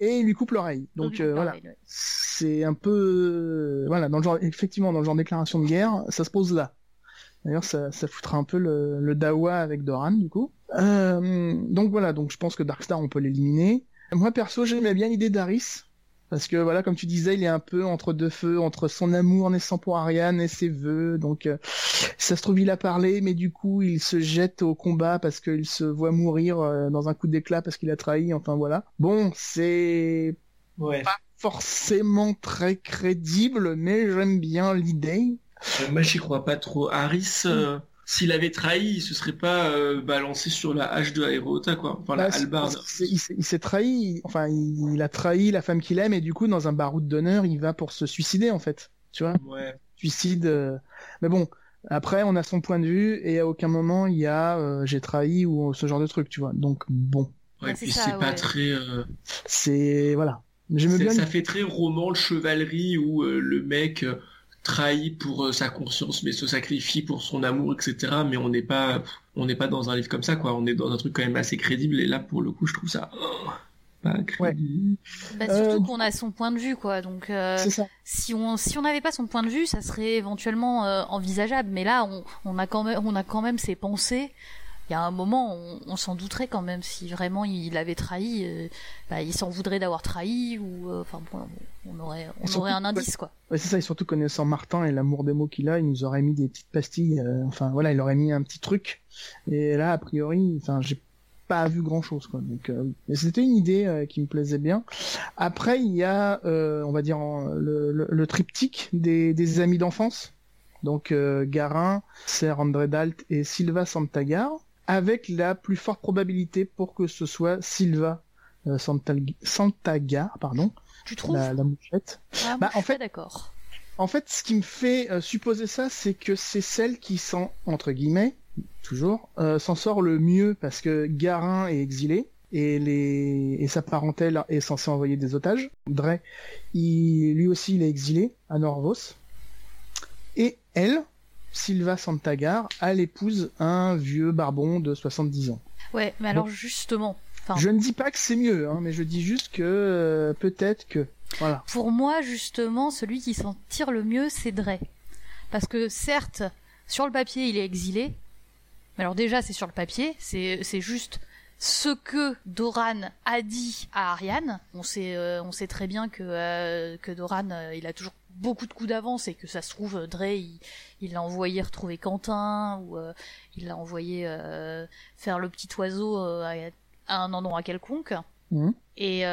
Et il lui coupe l'oreille. Donc voilà, c'est un peu dans le genre, effectivement, dans le genre déclaration de guerre, ça se pose là. D'ailleurs, ça foutra un peu le dawa avec Doran du coup. Donc voilà, donc je pense que Darkstar, on peut l'éliminer. Moi perso, j'aimais bien l'idée d'Aris, parce que voilà, comme tu disais, il est un peu entre deux feux, entre son amour naissant pour Ariane et ses vœux. Donc ça se trouve il a parlé, mais du coup il se jette au combat parce qu'il se voit mourir dans un coup d'éclat parce qu'il a trahi, enfin voilà. Bon, c'est pas forcément très crédible, mais j'aime bien l'idée. Moi j'y crois pas trop. Aris, s'il avait trahi, il se serait pas balancé sur la hache de Areo Hotah quoi, enfin la hallebarde. Il s'est trahi, il a trahi la femme qu'il aime et du coup dans un baroud d'honneur, il va pour se suicider en fait, tu vois. Ouais. Suicide. Mais bon, après on a son point de vue et à aucun moment il y a j'ai trahi ou ce genre de truc, tu vois. Donc bon. Ouais, et puis c'est pas très c'est voilà. Ça fait très roman de chevalerie où le mec trahi pour sa conscience, mais se sacrifie pour son amour, etc. Mais on n'est pas dans un livre comme ça, quoi. On est dans un truc quand même assez crédible. Et là, pour le coup, je trouve ça pas crédible. Ouais. Surtout qu'on a son point de vue, quoi. Donc, si on n'avait pas son point de vue, ça serait éventuellement envisageable. Mais là, on a quand même ses pensées. Il y a un moment, on s'en douterait quand même si vraiment il avait trahi. Il s'en voudrait d'avoir trahi ou on aurait un indice quoi. Ouais, c'est ça. Et surtout connaissant Martin et l'amour des mots qu'il a, il nous aurait mis des petites pastilles. Il aurait mis un petit truc. Et là, a priori, j'ai pas vu grand chose quoi. Donc, c'était une idée qui me plaisait bien. Après, il y a, le triptyque des amis d'enfance. Donc Garin, Ser Andrey Dalt et Sylvain Santagard, avec la plus forte probabilité pour que ce soit Sylvain Santagard, pardon. Tu trouves la mouchette. Ah, moi, je suis pas d'accord. En fait, ce qui me fait supposer ça, c'est que c'est celle qui s'en, entre guillemets, toujours, s'en sort le mieux, parce que Garin est exilé, et sa parentèle est censée envoyer des otages. Dre, lui aussi, il est exilé à Norvos. Et elle, Sylvain Santagard, elle épouse un vieux barbon de 70 ans. Ouais, mais alors justement... Je ne dis pas que c'est mieux, hein, mais je dis juste que peut-être que... Voilà. Pour moi, justement, celui qui s'en tire le mieux, c'est Dre. Parce que certes, sur le papier, il est exilé. Mais alors déjà, c'est sur le papier, c'est juste... Ce que Doran a dit à Ariane, on sait très bien que Doran, il a toujours beaucoup de coups d'avance et que ça se trouve, Dre, il l'a envoyé retrouver Quentin ou il l'a envoyé faire le petit oiseau à un endroit quelconque. Mmh. Et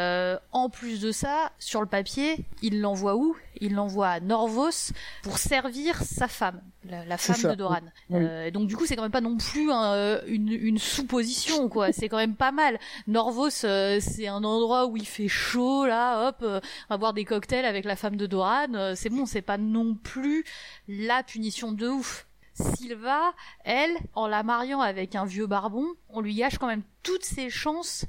en plus de ça, sur le papier, il l'envoie où ? Il l'envoie à Norvos pour servir sa femme, la femme de Doran. Oui. Donc du coup, c'est quand même pas non plus une sous-position, quoi. C'est quand même pas mal. Norvos, c'est un endroit où il fait chaud, là, hop, on va boire des cocktails avec la femme de Doran. C'est bon, c'est pas non plus la punition de ouf. Sylvain, elle, en la mariant avec un vieux barbon, on lui gâche quand même toutes ses chances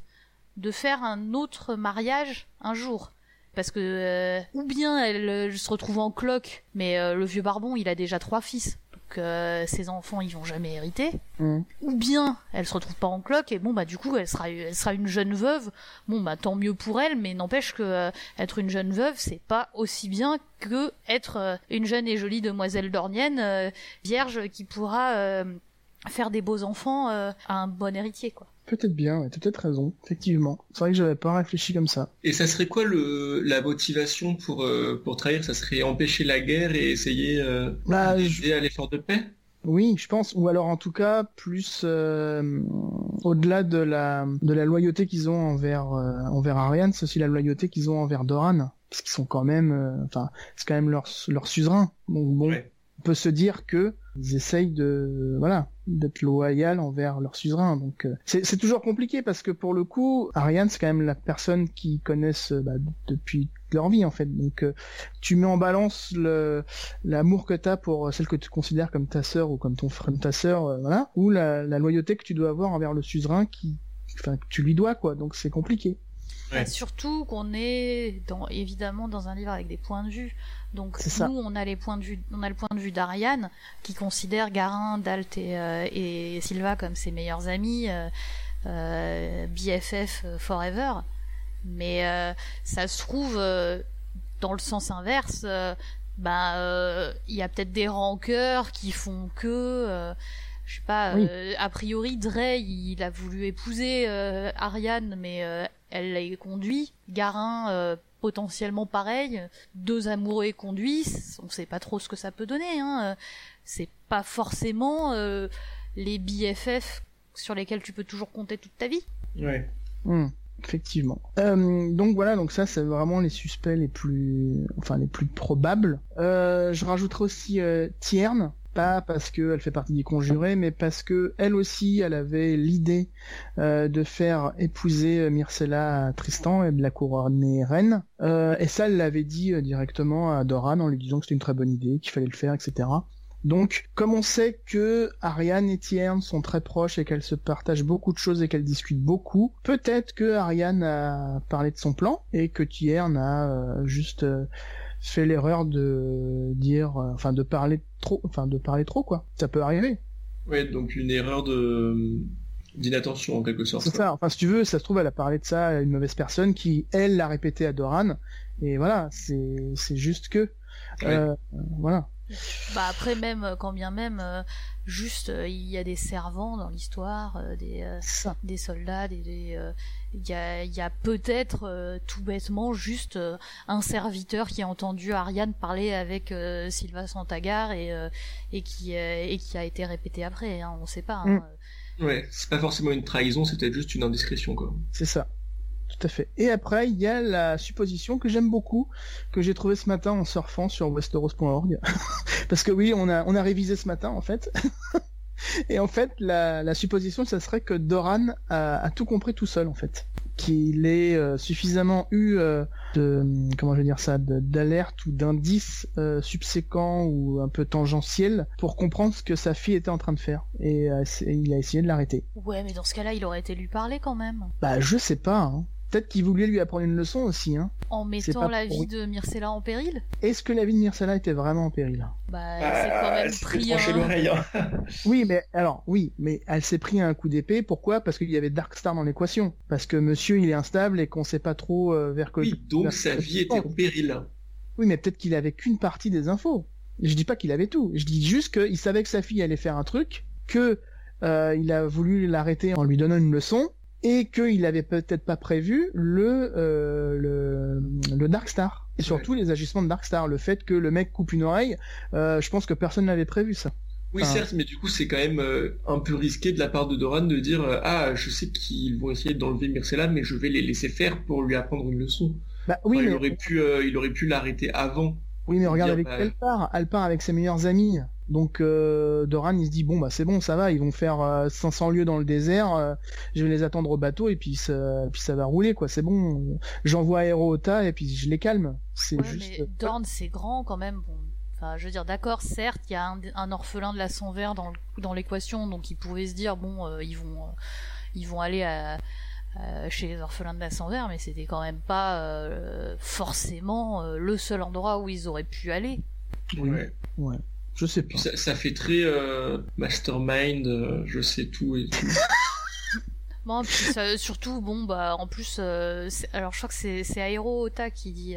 de faire un autre mariage un jour. Parce que, ou bien elle se retrouve en cloque, mais le vieux barbon, il a déjà 3 fils. Donc, ses enfants, ils vont jamais hériter. Mmh. Ou bien, elle se retrouve pas en cloque, et bon, bah, du coup, elle sera une jeune veuve. Bon, bah, tant mieux pour elle, mais n'empêche que, être une jeune veuve, c'est pas aussi bien que être une jeune et jolie demoiselle d'Ornienne, vierge, qui pourra, faire des beaux enfants, à un bon héritier, quoi. Peut-être bien, ouais, t'as peut-être raison, effectivement. C'est vrai que j'avais pas réfléchi comme ça. Et ça serait quoi la motivation pour trahir ? Ça serait empêcher la guerre et essayer d'aider à l'effort de paix ? Oui, je pense. Ou alors en tout cas, plus au-delà de la loyauté qu'ils ont envers Ariane, c'est aussi la loyauté qu'ils ont envers Doran. Parce qu'ils sont quand même... c'est quand même leur suzerain. Donc bon, ouais. On peut se dire que ils essayent d'être loyal envers leur suzerain. Donc c'est toujours compliqué parce que pour le coup, Ariane, c'est quand même la personne qu'ils connaissent depuis leur vie en fait. Donc tu mets en balance l'amour que t'as pour celle que tu considères comme ta sœur ou comme ton frère, ta sœur, ou la loyauté que tu dois avoir envers le suzerain que tu lui dois quoi. Donc c'est compliqué. Ouais. Surtout qu'on est évidemment dans un livre avec des points de vue. Donc nous on a le point de vue d'Ariane qui considère Garin, Dalt et Silva comme ses meilleurs amis, BFF forever. Mais ça se trouve dans le sens inverse, y a peut-être des rancœurs qui font que je sais pas, oui. A priori Drey il a voulu épouser Ariane mais elle l'a conduit. Garin, potentiellement pareil. 2 amoureux conduits, on sait pas trop ce que ça peut donner. Hein. C'est pas forcément les BFF sur lesquels tu peux toujours compter toute ta vie. Ouais. Mmh. Effectivement. Donc ça c'est vraiment les suspects les plus probables. Je rajouterai aussi Tyerne. Pas parce qu'elle fait partie des conjurés, mais parce que elle aussi, elle avait l'idée de faire épouser Myrcella à Tristan et de la couronner reine. Et ça, elle l'avait dit directement à Doran en lui disant que c'était une très bonne idée, qu'il fallait le faire, etc. Donc, comme on sait que Ariane et Tyerne sont très proches et qu'elles se partagent beaucoup de choses et qu'elles discutent beaucoup, peut-être que Ariane a parlé de son plan et que Tyerne a juste... fait l'erreur de dire, de parler trop, quoi. Ça peut arriver. Ouais, donc une erreur d'inattention en quelque sorte. C'est ça. Enfin, si tu veux, ça se trouve, elle a parlé de ça à une mauvaise personne qui, elle, l'a répété à Doran. Et voilà, c'est juste que, ouais. Voilà. Bah après même, quand bien même, il y a des servants dans l'histoire, des soldats, il y a peut-être tout bêtement juste un serviteur qui a entendu Ariane parler avec Sylvain Santagard et qui a été répété après, hein, on sait pas. Hein. Ouais, c'est pas forcément une trahison, c'est peut-être juste une indiscrétion quoi. C'est ça. Tout à fait. Et après, il y a la supposition que j'aime beaucoup, que j'ai trouvée ce matin en surfant sur westeros.org. Parce que oui, on a révisé ce matin, en fait. Et en fait, la supposition, ça serait que Doran a tout compris tout seul, en fait. Qu'il ait suffisamment eu d'alerte ou d'indices subséquents ou un peu tangentiels pour comprendre ce que sa fille était en train de faire. Et il a essayé de l'arrêter. Ouais, mais dans ce cas-là, il aurait été lui parler quand même. Bah, je sais pas, hein. Peut-être qu'il voulait lui apprendre une leçon aussi, hein. En mettant la vie de Myrcella en péril ? Est-ce que la vie de Myrcella était vraiment en péril ? Bah, elle s'est quand même pris un... Oui, mais elle s'est pris un coup d'épée. Pourquoi ? Parce qu'il y avait Darkstar dans l'équation. Parce que monsieur, il est instable et qu'on sait pas trop vers quoi... Oui, donc sa vie était en péril. Oui, mais peut-être qu'il avait qu'une partie des infos. Je dis pas qu'il avait tout. Je dis juste qu'il savait que sa fille allait faire un truc, que il a voulu l'arrêter en lui donnant une leçon... et qu'il avait peut-être pas prévu le Darkstar. Et surtout les agissements de Darkstar. Le fait que le mec coupe une oreille, je pense que personne n'avait prévu ça. Oui, certes, mais du coup, c'est quand même un peu risqué de la part de Doran de dire « Ah, je sais qu'ils vont essayer d'enlever Myrcella, mais je vais les laisser faire pour lui apprendre une leçon. » Bah oui, enfin, mais... il aurait pu l'arrêter avant. Oui, mais regarde avec quelle part. Elle part avec ses meilleurs amis. Donc Doran il se dit bon ça va, ils vont faire 500 lieues dans le désert, je vais les attendre au bateau et puis ça va rouler quoi, c'est bon, j'envoie Areo Hotah et puis je les calme. C'est juste. Mais Doran c'est grand quand même. Bon. Enfin, je veux dire, d'accord, certes, il y a un orphelin de la Sanvers dans l'équation, donc ils pouvaient se dire bon, ils vont aller chez les orphelins de la Sanverre, mais c'était quand même pas forcément le seul endroit où ils auraient pu aller. Ouais. Ouais. Je sais pas. Ça fait très mastermind, je sais tout et tout. Bon, puis ça, surtout, bon, bah, en plus, alors je crois que c'est Areo Hotah qui dit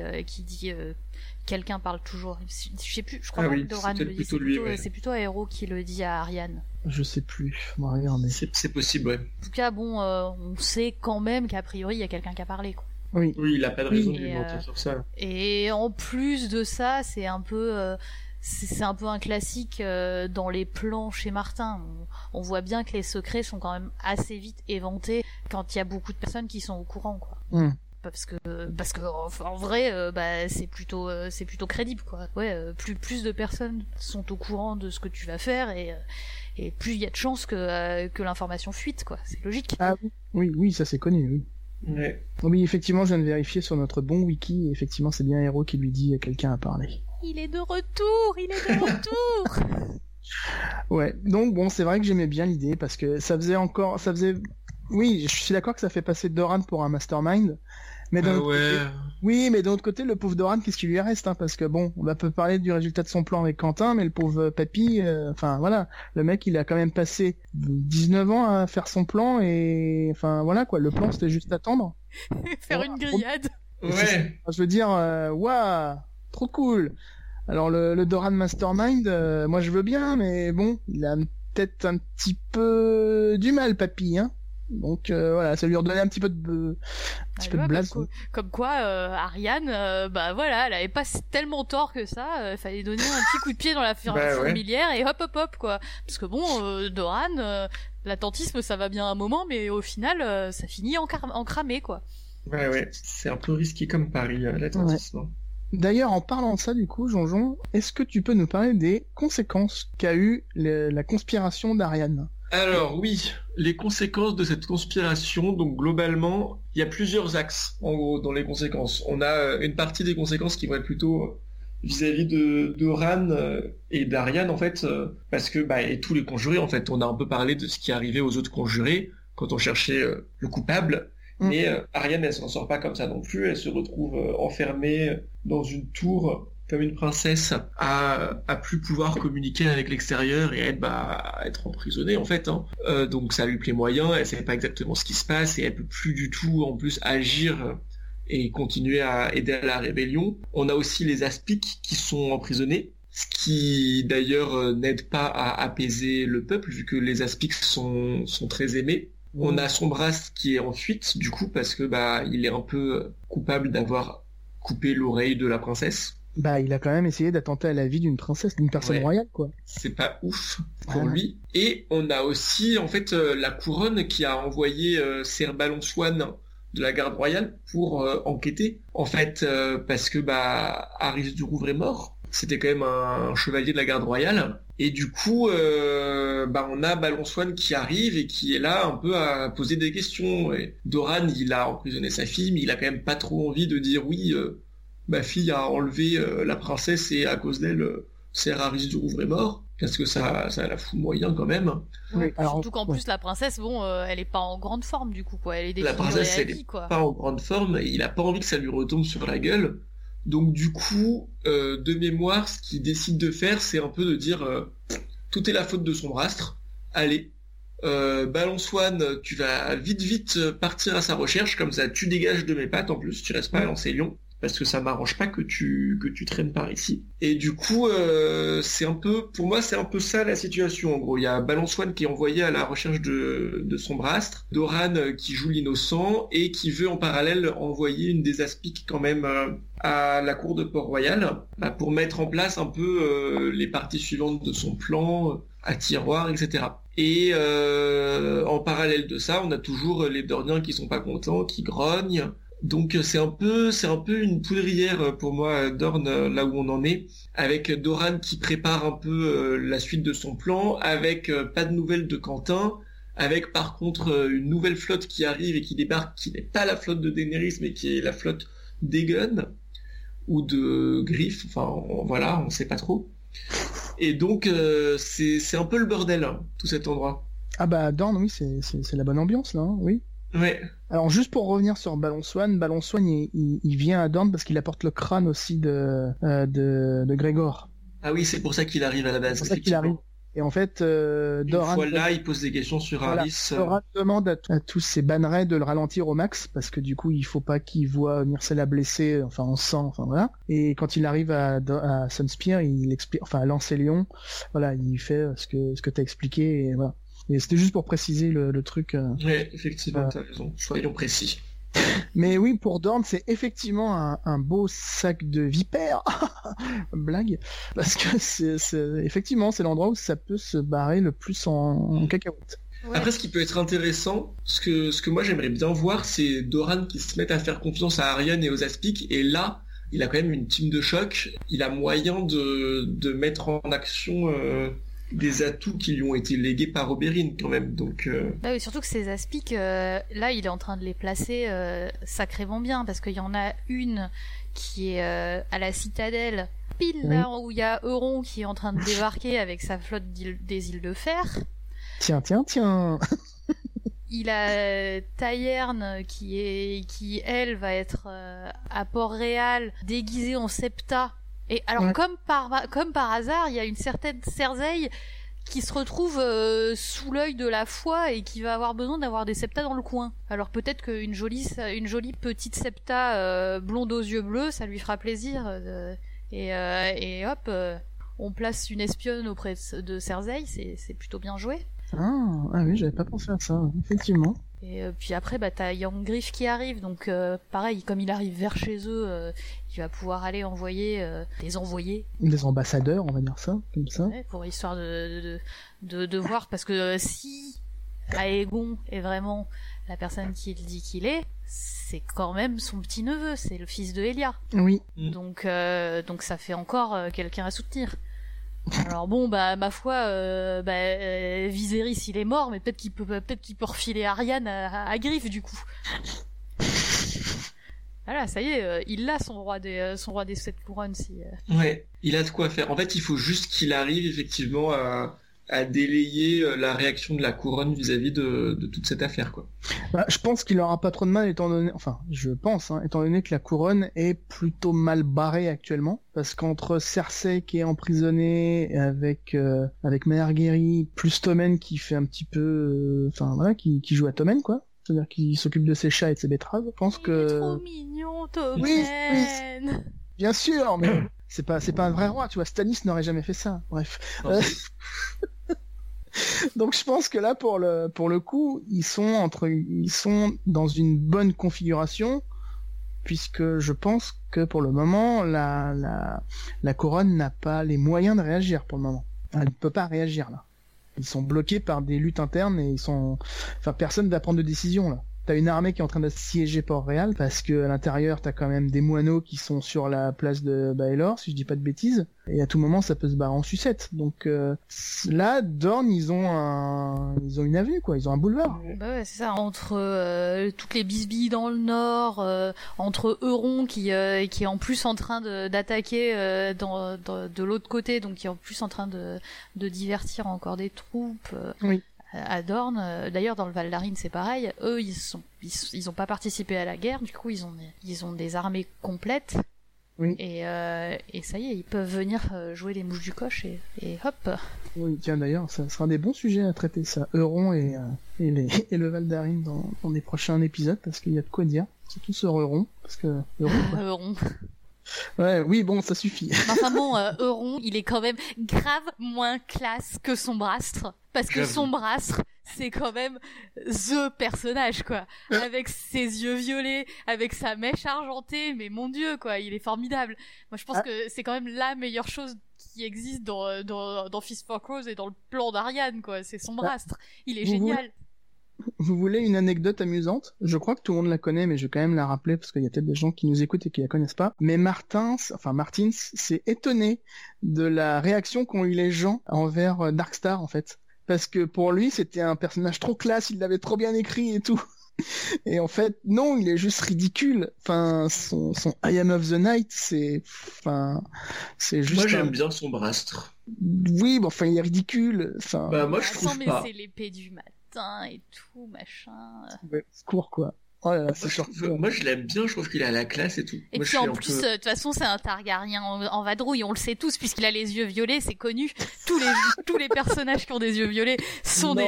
quelqu'un parle toujours. Je sais plus, je crois que Doran le dit. Plutôt, c'est plutôt Areo qui le dit à Ariane. Je sais plus, moi, regardez. C'est possible, ouais. En tout cas, bon, on sait quand même qu'a priori, il y a quelqu'un qui a parlé, quoi. Oui. Oui, il a pas de raison de lui mentir sur ça. Et en plus de ça, c'est un peu un classique dans les plans chez Martin. On voit bien que les secrets sont quand même assez vite éventés quand il y a beaucoup de personnes qui sont au courant, quoi. Mmh. Parce que en vrai, bah c'est plutôt crédible, quoi. Ouais, plus de personnes sont au courant de ce que tu vas faire et plus il y a de chances que l'information fuite, quoi. C'est logique. Ah oui, ça c'est connu, oui. Ouais. Oui, effectivement, je viens de vérifier sur notre bon wiki, et effectivement, c'est bien Areo qui lui dit quelqu'un a parlé. Il est de retour. Ouais, donc bon, c'est vrai que j'aimais bien l'idée parce que ça faisait oui, je suis d'accord que ça fait passer Doran pour un mastermind, mais d'un autre côté... Oui, mais d'un autre côté, le pauvre Doran, qu'est-ce qui lui reste, hein, parce que bon, on peut parler du résultat de son plan avec Quentin, mais le pauvre papy, voilà, le mec, il a quand même passé 19 ans à faire son plan et enfin voilà quoi, le plan c'était juste attendre. Faire une grillade. Ouais. Je veux dire waouh, trop cool. Alors le Doran Mastermind, moi je veux bien, mais bon, il a peut-être un petit peu du mal, papy, hein. Donc voilà, ça lui redonnait un petit peu de blase. Comme quoi Ariane, bah voilà, elle avait pas tellement tort que ça, fallait donner un petit coup de pied dans la fourmilière et hop quoi. Parce que bon, Doran, l'attentisme ça va bien un moment, mais au final ça finit en cramé, quoi. Ouais, c'est un peu risqué comme pari, l'attentisme. Ouais. D'ailleurs, en parlant de ça, du coup, Jonjon, est-ce que tu peux nous parler des conséquences qu'a eu la conspiration d'Ariane ? Alors oui, les conséquences de cette conspiration, donc globalement, il y a plusieurs axes en gros dans les conséquences. On a une partie des conséquences qui vont être plutôt vis-à-vis de Doran et d'Ariane en fait, parce que et tous les conjurés en fait, on a un peu parlé de ce qui arrivait aux autres conjurés quand on cherchait le coupable. Mais Ariane, elle s'en sort pas comme ça non plus, elle se retrouve enfermée dans une tour comme une princesse, à plus pouvoir communiquer avec l'extérieur et être emprisonnée en fait. Hein. Donc ça lui plaît moyen, elle sait pas exactement ce qui se passe et elle peut plus du tout en plus agir et continuer à aider à la rébellion. On a aussi les aspics qui sont emprisonnés, ce qui d'ailleurs n'aide pas à apaiser le peuple vu que les aspics sont très aimés. On a Sombrastre qui est en fuite du coup parce que il est un peu coupable d'avoir coupé l'oreille de la princesse. Il a quand même essayé d'attenter à la vie d'une princesse, d'une personne royale, quoi. C'est pas ouf pour lui. Et on a aussi, en fait, la couronne qui a envoyé Ser Balon Swan de la garde royale pour enquêter. En fait, parce que, Arys du Rouvre est mort. C'était quand même un chevalier de la garde royale. Et du coup, on a Balon Swan qui arrive et qui est là un peu à poser des questions. Et Doran, il a emprisonné sa fille, mais il a quand même pas trop envie de dire oui... ma fille a enlevé la princesse et à cause d'elle, Ser Arys du Rouvre est mort. Parce que ça la fout moyen quand même. Oui, alors, surtout qu'en plus, la princesse, elle est pas en grande forme du coup, quoi. Elle est défigurée. La princesse, elle est pas en grande forme et il a pas envie que ça lui retombe sur la gueule. Donc du coup, de mémoire, ce qu'il décide de faire, c'est un peu de dire tout est la faute de Sombrastre. Allez, Balon Swan, tu vas vite partir à sa recherche, comme ça tu dégages de mes pattes en plus, tu restes pas à lancer Lyon. Parce que ça m'arrange pas que tu traînes par ici. Et du coup, c'est un peu ça la situation en gros. Il y a Balon Swan qui est envoyé à la recherche de Sombrastre, Doran qui joue l'innocent et qui veut en parallèle envoyer une des aspics quand même à la cour de Port-Royal pour mettre en place un peu les parties suivantes de son plan à tiroir, etc. Et en parallèle de ça, on a toujours les Dorniens qui sont pas contents, qui grognent. Donc c'est un peu une poudrière pour moi, Dorn, là où on en est, avec Doran qui prépare un peu la suite de son plan, avec pas de nouvelles de Quentin, avec par contre une nouvelle flotte qui arrive et qui débarque, qui n'est pas la flotte de Daenerys, mais qui est la flotte d'Aegon, ou de Griff, enfin voilà, on sait pas trop. Et donc c'est un peu le bordel, hein, tout cet endroit. Ah bah Dorn, oui, c'est la bonne ambiance là, hein, oui. Ouais. Alors juste pour revenir sur Balon Swan, Balon Swan il vient à Dorne parce qu'il apporte le crâne aussi de Grégor. Ah oui, c'est pour ça qu'il arrive à la base. C'est pour ça qu'il arrive. Et en fait, Doran... Une fois là, il pose des questions sur Alice. Doran demande à tous ces bannerets de le ralentir au max, parce que du coup, il faut pas qu'il voit Myrcella blessée, enfin, en sang, enfin, voilà. Et quand il arrive à Sunspear, à Lancelion, voilà, il fait ce que t'as expliqué, et voilà. Et c'était juste pour préciser le truc. Ouais, effectivement, t'as raison. Soyons précis. Mais oui, pour Dorne, c'est effectivement un beau sac de vipères. Blague. Parce que effectivement, c'est l'endroit où ça peut se barrer le plus en cacahuète. Ouais. Après, ce qui peut être intéressant, ce que moi j'aimerais bien voir, c'est Doran qui se mette à faire confiance à Ariane et aux Aspics. Et là, il a quand même une team de choc. Il a moyen de mettre en action... des atouts qui lui ont été légués par Oberyn quand même, donc... Bah oui, surtout que ces aspics, là, il est en train de les placer sacrément bien, parce qu'il y en a une qui est à la citadelle, pile là où il y a Euron qui est en train de débarquer avec sa flotte des îles de fer. Tiens Il a Tyerne qui elle, va être à Port-Réal, déguisée en septa. Et alors, comme par hasard, il y a une certaine Cersei qui se retrouve sous l'œil de la foi et qui va avoir besoin d'avoir des septas dans le coin. Alors peut-être qu'une jolie petite septa blonde aux yeux bleus, ça lui fera plaisir. Et hop, on place une espionne auprès de Cersei, c'est plutôt bien joué. Ah oui, j'avais pas pensé à ça, effectivement. Et puis après, t'as Young Griff qui arrive, donc pareil, comme il arrive vers chez eux, il va pouvoir aller envoyer des envoyés. Des ambassadeurs, on va dire ça, comme ça. Ouais, pour histoire de voir, parce que si Aegon est vraiment la personne qu'il dit qu'il est, c'est quand même son petit-neveu, c'est le fils de Elia. Oui. Donc ça fait encore quelqu'un à soutenir. Alors bon, ma foi, Viserys il est mort, mais peut-être qu'il peut refiler Ariane à Griff du coup. Voilà, ça y est, il a son roi des sept couronnes. Ouais, il a de quoi faire. En fait, il faut juste qu'il arrive effectivement à délayer la réaction de la couronne vis-à-vis de toute cette affaire, quoi. Bah, je pense qu'il aura pas trop de mal, étant donné que la couronne est plutôt mal barrée actuellement, parce qu'entre Cersei qui est emprisonnée avec Maergeri, plus Tommen qui fait un petit peu, qui joue à Tommen, quoi. C'est-à-dire qu'il s'occupe de ses chats et de ses betteraves. Je pense que... Il est trop mignon, Tommen. Oui, bien sûr, mais c'est pas un vrai roi, tu vois. Stannis n'aurait jamais fait ça. Bref. Donc je pense que là pour le coup, ils sont dans une bonne configuration, puisque je pense que pour le moment la couronne n'a pas les moyens de réagir pour le moment. Elle ne peut pas réagir là. Ils sont bloqués par des luttes internes et personne ne va prendre de décision là. T'as une armée qui est en train de siéger Port-Réal, parce que à l'intérieur t'as quand même des moineaux qui sont sur la place de Baelor, si je dis pas de bêtises, et à tout moment ça peut se barrer en sucette. Donc là, Dorne, ils ont une avenue, quoi, ils ont un boulevard. Bah ouais, c'est ça, entre toutes les bisbilles dans le nord, entre Euron qui est en plus en train d'attaquer de l'autre côté, donc qui est en plus en train de divertir encore des troupes. Oui. À Dorne, d'ailleurs dans le Val d'Arin c'est pareil, eux ils ont pas participé à la guerre, du coup ils ont des armées complètes. Oui. Et ça y est, ils peuvent venir jouer les mouches du coche et hop. Oui, tiens d'ailleurs, ça sera des bons sujets à traiter ça, Euron et le Val d'Arin dans les prochains épisodes, parce qu'il y a de quoi dire, surtout sur Euron, parce que Euron. Ouais, oui, bon, ça suffit. Enfin bon, Euron, il est quand même grave moins classe que Sombrastre, parce que Sombrastre, c'est quand même the personnage, quoi. Avec ses yeux violets, avec sa mèche argentée, mais mon Dieu, quoi, il est formidable. Moi, je pense que c'est quand même la meilleure chose qui existe dans Fist for Crows et dans le plan d'Ariane, quoi. C'est Sombrastre, il est génial. Vous voulez une anecdote amusante? Je crois que tout le monde la connaît, mais je vais quand même la rappeler parce qu'il y a peut-être des gens qui nous écoutent et qui la connaissent pas. Mais Martine s'est étonné de la réaction qu'ont eu les gens envers Darkstar, en fait. Parce que pour lui, c'était un personnage trop classe, il l'avait trop bien écrit et tout. Et en fait, non, il est juste ridicule. Enfin, son I Am of the Night, c'est juste... Moi, j'aime bien Sombrastre. Oui, bon, il est ridicule. Moi, je trouve pas. Mais c'est l'épée du mal. Quentin et tout, machin. Ouais, court quoi. Oh là là, c'est short. Moi je l'aime bien, je trouve qu'il a la classe et tout. Et moi, puis en plus, de toute façon, c'est un Targaryen en vadrouille, on le sait tous, puisqu'il a les yeux violets, c'est connu. Tous les personnages qui ont des yeux violets sont des.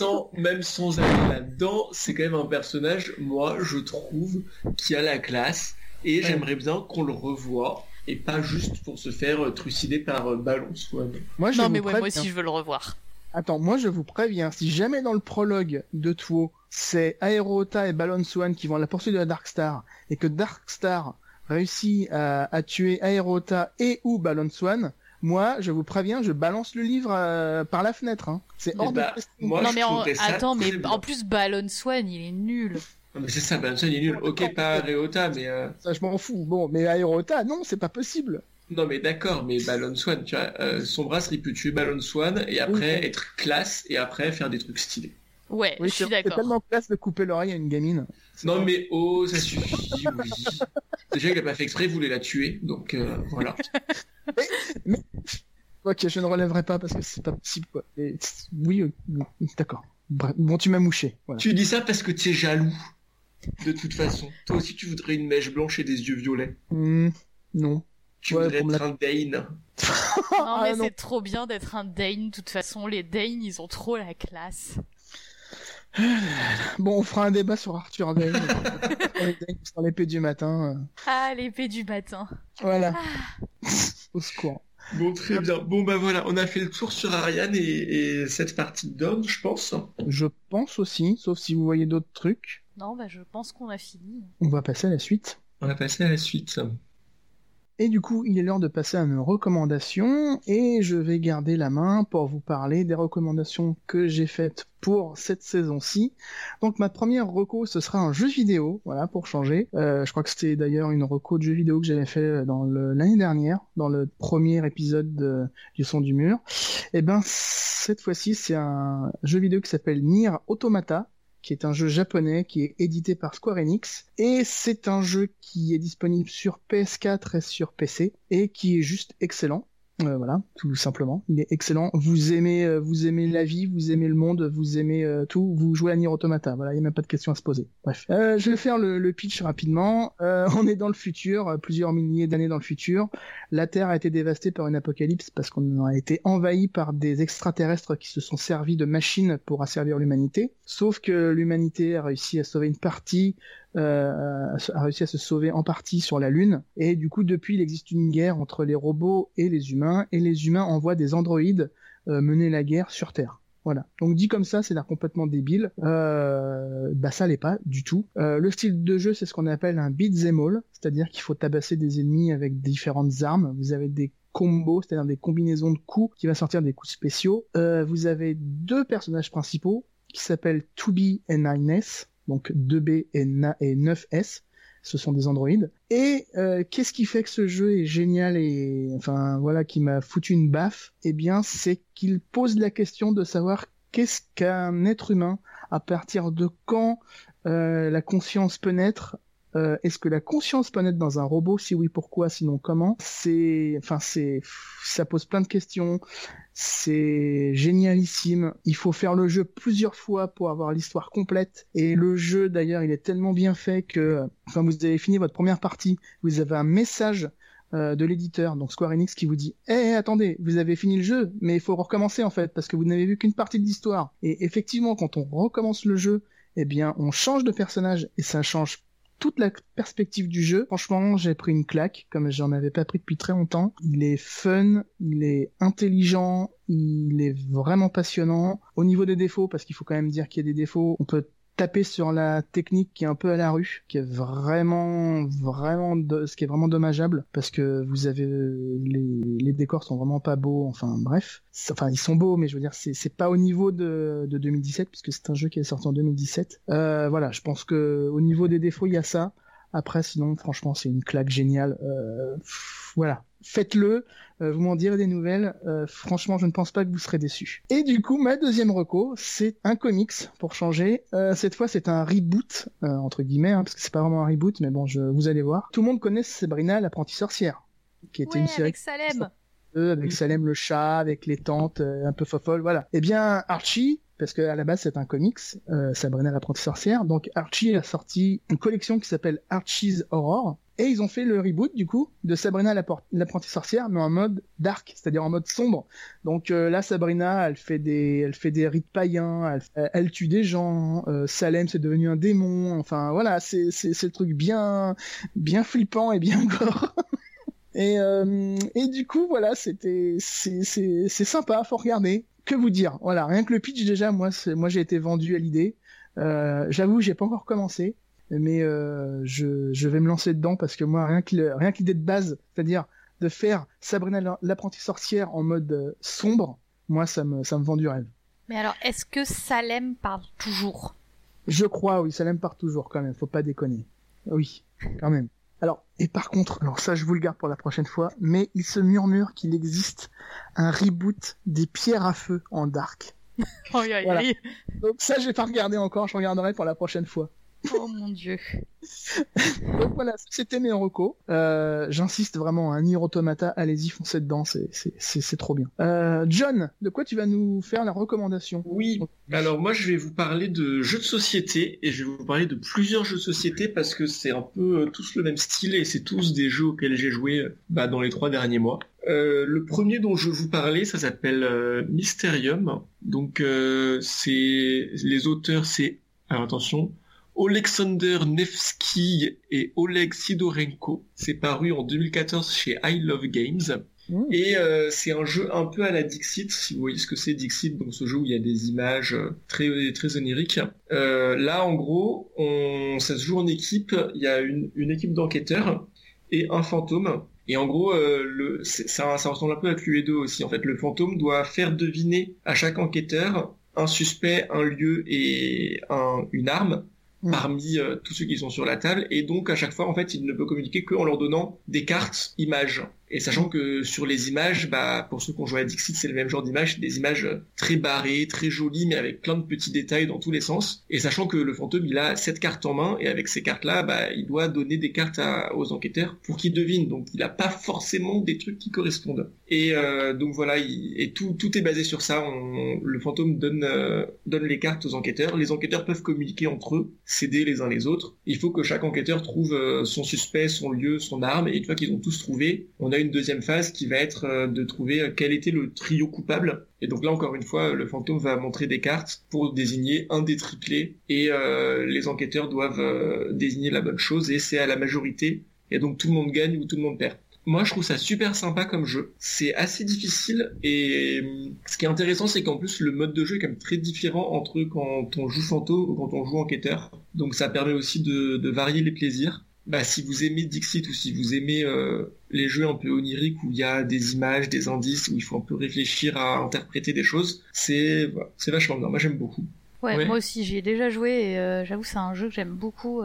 Non, mais sans aller là-dedans, c'est quand même un personnage, moi je trouve, qui a la classe, et j'aimerais bien qu'on le revoie. Et pas juste pour se faire trucider par Balon Swan. Moi, moi aussi je veux le revoir. Attends, moi je vous préviens, si jamais dans le prologue de Tuo, c'est Areo Hotah et Balon Swan qui vont à la poursuite de la Dark Star, et que Dark Star réussit à tuer Areo Hotah et ou Balon Swan, moi je vous préviens, je balance le livre par la fenêtre. Hein. C'est hors de question. Mais en plus Balon Swan il est nul. Non mais c'est ça, Balon Swan il est nul. Ok, pas Areo Hotah, mais... Ça je m'en fous, bon, mais Areo Hotah, non, c'est pas possible. Non mais d'accord, mais Balon Swan, tu vois, Sombrastre il peut tuer Balon Swan, et après être classe, et après faire des trucs stylés. Ouais, oui, je suis d'accord. C'est tellement classe de couper l'oreille à une gamine. Non mais oh, ça suffit, oui. Déjà qu'elle a pas fait exprès, voulait la tuer, donc voilà. mais... Ok, je ne relèverai pas, parce que c'est pas possible, quoi. Et... Oui, d'accord. Bon, tu m'as mouché. Voilà. Tu dis ça parce que t'es jaloux. De toute façon, toi aussi tu voudrais une mèche blanche et des yeux violets. Non. Tu voudrais être un Dane. Non mais c'est trop bien d'être un Dane. De toute façon, les Danes ils ont trop la classe. Bon, on fera un débat sur Arthur Dane. sur l'épée du matin. Ah, l'épée du matin. Voilà. Ah. Au secours. Bon, très bien. Bon, bah voilà, on a fait le tour sur Ariane et cette partie de Dawn, je pense. Je pense aussi, sauf si vous voyez d'autres trucs. Non, bah je pense qu'on a fini. On va passer à la suite. Et du coup, il est l'heure de passer à mes recommandations, et je vais garder la main pour vous parler des recommandations que j'ai faites pour cette saison-ci. Donc ma première reco, ce sera un jeu vidéo, voilà, pour changer. Je crois que c'était d'ailleurs une reco de jeu vidéo que j'avais fait dans l'année dernière, dans le premier épisode du Son du Mur. Et ben, cette fois-ci, c'est un jeu vidéo qui s'appelle Nier Automata, qui est un jeu japonais qui est édité par Square Enix, et c'est un jeu qui est disponible sur PS4 et sur PC, et qui est juste excellent. Voilà, tout simplement, il est excellent. Vous aimez la vie, vous aimez le monde, vous aimez tout, vous jouez à Nier Automata. Voilà, il n'y a même pas de questions à se poser. Bref, je vais faire le pitch rapidement. On est dans le futur, plusieurs milliers d'années dans le futur. La Terre a été dévastée par une apocalypse parce qu'on a été envahi par des extraterrestres qui se sont servis de machines pour asservir l'humanité. Sauf que l'humanité a réussi à sauver une partie, a réussi à se sauver en partie sur la Lune, et du coup depuis il existe une guerre entre les robots et les humains, et les humains envoient des androïdes mener la guerre sur Terre. Voilà, donc dit comme ça, c'est l'air complètement débile, bah ça l'est pas du tout. Le style de jeu, c'est ce qu'on appelle un beat'em all, c'est-à-dire qu'il faut tabasser des ennemis avec différentes armes. Vous avez des combos, c'est-à-dire des combinaisons de coups qui va sortir des coups spéciaux. Vous avez deux personnages principaux qui s'appellent 2B et 9S, donc 2B et 9S, ce sont des androïdes. Et qu'est-ce qui fait que ce jeu est génial et enfin voilà qui m'a foutu une baffe ? Eh bien, c'est qu'il pose la question de savoir qu'est-ce qu'un être humain, à partir de quand la conscience peut naître. Est-ce que la conscience peut naître dans un robot ? Si oui, pourquoi ? Sinon, comment ? Ça pose plein de questions. C'est génialissime. Il faut faire le jeu plusieurs fois pour avoir l'histoire complète. Et le jeu, d'ailleurs, il est tellement bien fait que quand vous avez fini votre première partie, vous avez un message de l'éditeur, donc Square Enix, qui vous dit « Eh, attendez, vous avez fini le jeu, mais il faut recommencer, en fait, parce que vous n'avez vu qu'une partie de l'histoire. » Et effectivement, quand on recommence le jeu, eh bien, on change de personnage, et ça change toute la perspective du jeu. Franchement, j'ai pris une claque, comme j'en avais pas pris depuis très longtemps. Il est fun, il est intelligent, il est vraiment passionnant. Au niveau des défauts, parce qu'il faut quand même dire qu'il y a des défauts, on peut taper sur la technique qui est un peu à la rue, qui est ce qui est vraiment dommageable, parce que vous avez les décors sont vraiment pas beaux, enfin bref, ils sont beaux, mais je veux dire c'est pas au niveau de 2017, puisque c'est un jeu qui est sorti en 2017. Voilà, je pense que au niveau des défauts il y a ça. Après sinon franchement c'est une claque géniale. Voilà, faites-le, vous m'en direz des nouvelles, franchement je ne pense pas que vous serez déçus. Et du coup ma deuxième reco, c'est un comics pour changer. Cette fois c'est un reboot entre guillemets, hein, parce que c'est pas vraiment un reboot, mais bon, vous allez voir. Tout le monde connaît Sabrina l'apprentie sorcière, qui était une série avec Salem le chat, avec les tantes un peu fofolle, voilà. Eh bien Archie parce qu'à la base c'est un comics, Sabrina l'apprentie sorcière. Donc Archie a sorti une collection qui s'appelle Archie's Horror, et ils ont fait le reboot du coup de Sabrina l'apprentie sorcière, mais en mode dark, c'est-à-dire en mode sombre. Donc là Sabrina elle fait des rites païens, elle tue des gens, Salem c'est devenu un démon, enfin voilà, c'est le truc bien flippant et bien gore. Et du coup voilà, c'est sympa, faut regarder. Que vous dire, voilà, rien que le pitch déjà, moi j'ai été vendu à l'idée. J'avoue, j'ai pas encore commencé, mais je vais me lancer dedans, parce que moi rien que l'idée de base, c'est-à-dire de faire Sabrina l'apprentie sorcière en mode sombre, moi ça me vend du rêve. Mais alors, est-ce que Salem parle toujours? Je crois oui, Salem parle toujours quand même, faut pas déconner. Oui, quand même. Alors, et par contre, alors ça je vous le garde pour la prochaine fois, mais il se murmure qu'il existe un reboot des pierres à feu en dark. Oh, yeah, voilà. Yeah. Donc ça j'ai pas regardé encore, je regarderai pour la prochaine fois. Oh mon dieu. Donc voilà, c'était mes recos. J'insiste vraiment, un Nier Automata, allez-y, foncez dedans, c'est trop bien. John, de quoi tu vas nous faire la recommandation? Oui, alors moi je vais vous parler de jeux de société, et je vais vous parler de plusieurs jeux de société, parce que c'est un peu tous le même style, et c'est tous des jeux auxquels j'ai joué dans les 3 derniers mois. Le premier dont je vous parlais, ça s'appelle Mysterium. Donc c'est les auteurs, c'est... Alors attention... Oleksandr Nevsky et Oleg Sidorenko. C'est paru en 2014 chez I Love Games. Mmh. Et c'est un jeu un peu à la Dixit, si vous voyez ce que c'est Dixit, donc ce jeu où il y a des images très, très oniriques. Là, en gros, ça se joue en équipe. Il y a une équipe d'enquêteurs et un fantôme. Et en gros, ça ressemble un peu à Cluedo aussi. En fait, le fantôme doit faire deviner à chaque enquêteur un suspect, un lieu et une arme. Parmi tous ceux qui sont sur la table, et donc à chaque fois en fait il ne peut communiquer qu'en leur donnant des cartes images, et sachant que sur les images, pour ceux qui ont joué à Dixit, c'est le même genre d'images, des images très barrées, très jolies, mais avec plein de petits détails dans tous les sens, et sachant que le fantôme il a 7 cartes en main, et avec ces cartes là il doit donner des cartes aux enquêteurs pour qu'ils devinent, donc il n'a pas forcément des trucs qui correspondent, et donc voilà, et tout est basé sur ça. Le fantôme donne les cartes aux enquêteurs, les enquêteurs peuvent communiquer entre eux, s'aider les uns les autres. Il faut que chaque enquêteur trouve son suspect, son lieu, son arme, et une fois qu'ils ont tous trouvé, on a une deuxième phase qui va être de trouver quel était le trio coupable. Et donc là, encore une fois, le fantôme va montrer des cartes pour désigner un des triplés, et les enquêteurs doivent désigner la bonne chose, et c'est à la majorité, et donc tout le monde gagne ou tout le monde perd. Moi, je trouve ça super sympa comme jeu. C'est assez difficile, et ce qui est intéressant, c'est qu'en plus, le mode de jeu est quand même très différent entre quand on joue fantôme ou quand on joue enquêteur. Donc ça permet aussi de varier les plaisirs. Si vous aimez Dixit, ou si vous aimez les jeux un peu oniriques où il y a des images, des indices, où il faut un peu réfléchir à interpréter des choses, c'est vachement bien. Moi, j'aime beaucoup. Ouais, moi aussi, j'y ai déjà joué, et j'avoue, c'est un jeu que j'aime beaucoup.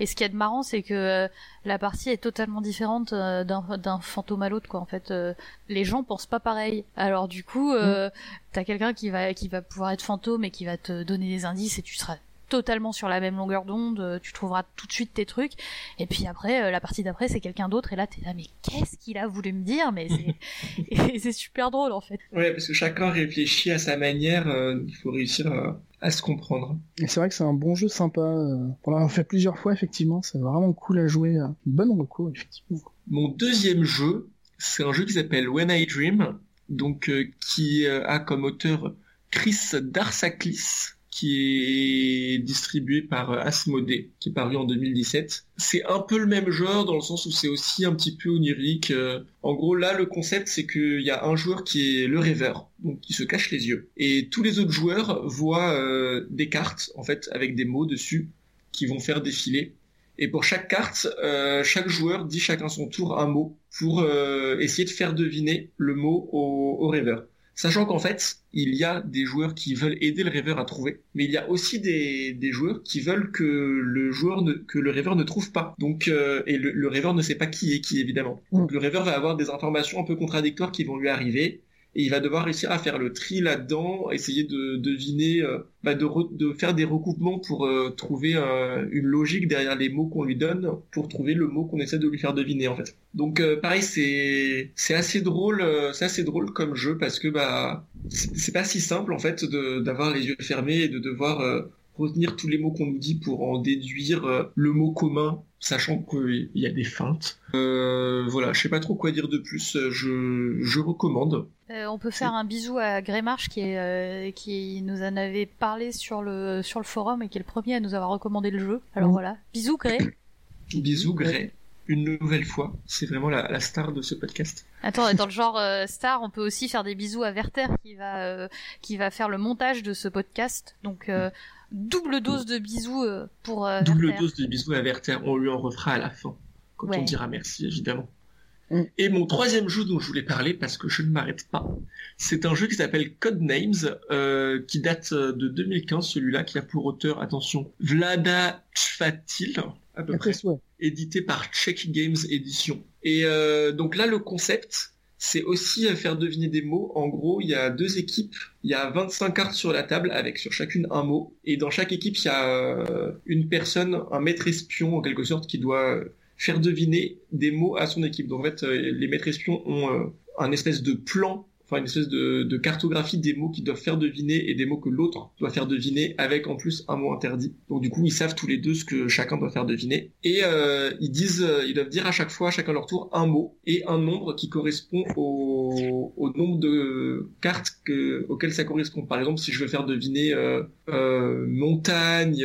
Et ce qu'il y a de marrant, c'est que la partie est totalement différente d'un fantôme à l'autre, quoi. En fait, les gens pensent pas pareil. Alors du coup, t'as quelqu'un qui va pouvoir être fantôme et qui va te donner des indices, et tu seras totalement sur la même longueur d'onde, tu trouveras tout de suite tes trucs, et puis après la partie d'après c'est quelqu'un d'autre, et là t'es là, mais qu'est-ce qu'il a voulu me dire, mais c'est... et c'est super drôle en fait. Ouais, parce que chacun réfléchit à sa manière, il faut réussir à se comprendre. Et c'est vrai que c'est un bon jeu sympa, on l'a fait plusieurs fois effectivement, c'est vraiment cool à jouer, bonne reco effectivement. Mon deuxième jeu, c'est un jeu qui s'appelle When I Dream, donc qui a comme auteur Chris Darsaklis, qui est distribué par Asmodée, qui est paru en 2017. C'est un peu le même genre, dans le sens où c'est aussi un petit peu onirique. En gros, là, le concept, c'est qu'il y a un joueur qui est le rêveur, donc qui se cache les yeux. Et tous les autres joueurs voient des cartes, en fait, avec des mots dessus, qui vont faire défiler. Et pour chaque carte, chaque joueur dit chacun son tour un mot, pour essayer de faire deviner le mot au rêveur. Sachant qu'en fait, il y a des joueurs qui veulent aider le rêveur à trouver, mais il y a aussi des joueurs qui veulent que le rêveur ne trouve pas. Donc, et le rêveur ne sait pas qui est qui, évidemment. Donc le rêveur va avoir des informations un peu contradictoires qui vont lui arriver, et il va devoir réussir à faire le tri là-dedans, essayer de deviner, de faire des recoupements pour trouver une logique derrière les mots qu'on lui donne, pour trouver le mot qu'on essaie de lui faire deviner en fait. Donc pareil, c'est assez drôle comme jeu, parce que c'est pas si simple en fait d'avoir les yeux fermés et de devoir retenir tous les mots qu'on nous dit pour en déduire le mot commun, sachant qu'il y a des feintes. Voilà, je sais pas trop quoi dire de plus, je recommande. On peut faire un bisou à Greymarsh qui nous en avait parlé sur le forum et qui est le premier à nous avoir recommandé le jeu. Alors voilà, bisous Grey. Bisous Grey. Une nouvelle fois, c'est vraiment la star de ce podcast. Attends, dans le genre star, on peut aussi faire des bisous à Werther qui va faire le montage de ce podcast. Donc double dose de bisous pour double Werther. Dose de bisous à Werther, on lui en refera à la fin, quand on dira merci évidemment. Et mon troisième jeu dont je voulais parler, parce que je ne m'arrête pas, c'est un jeu qui s'appelle Codenames, qui date de 2015, celui-là, qui a pour auteur, attention, Vlada Tchfatil, à peu près, édité par Check Games Edition. Et donc là, le concept, c'est aussi faire deviner des mots. En gros, il y a deux équipes, il y a 25 cartes sur la table, avec sur chacune un mot, et dans chaque équipe, il y a une personne, un maître espion en quelque sorte, qui doit faire deviner des mots à son équipe. Donc en fait, les maîtres espions ont un espèce de plan, enfin une espèce de cartographie des mots qu'ils doivent faire deviner et des mots que l'autre doit faire deviner, avec en plus un mot interdit. Donc du coup, ils savent tous les deux ce que chacun doit faire deviner. Et ils doivent dire à chaque fois, chacun leur tour, un mot et un nombre qui correspond au nombre de cartes auxquelles ça correspond. Par exemple, si je veux faire deviner montagne...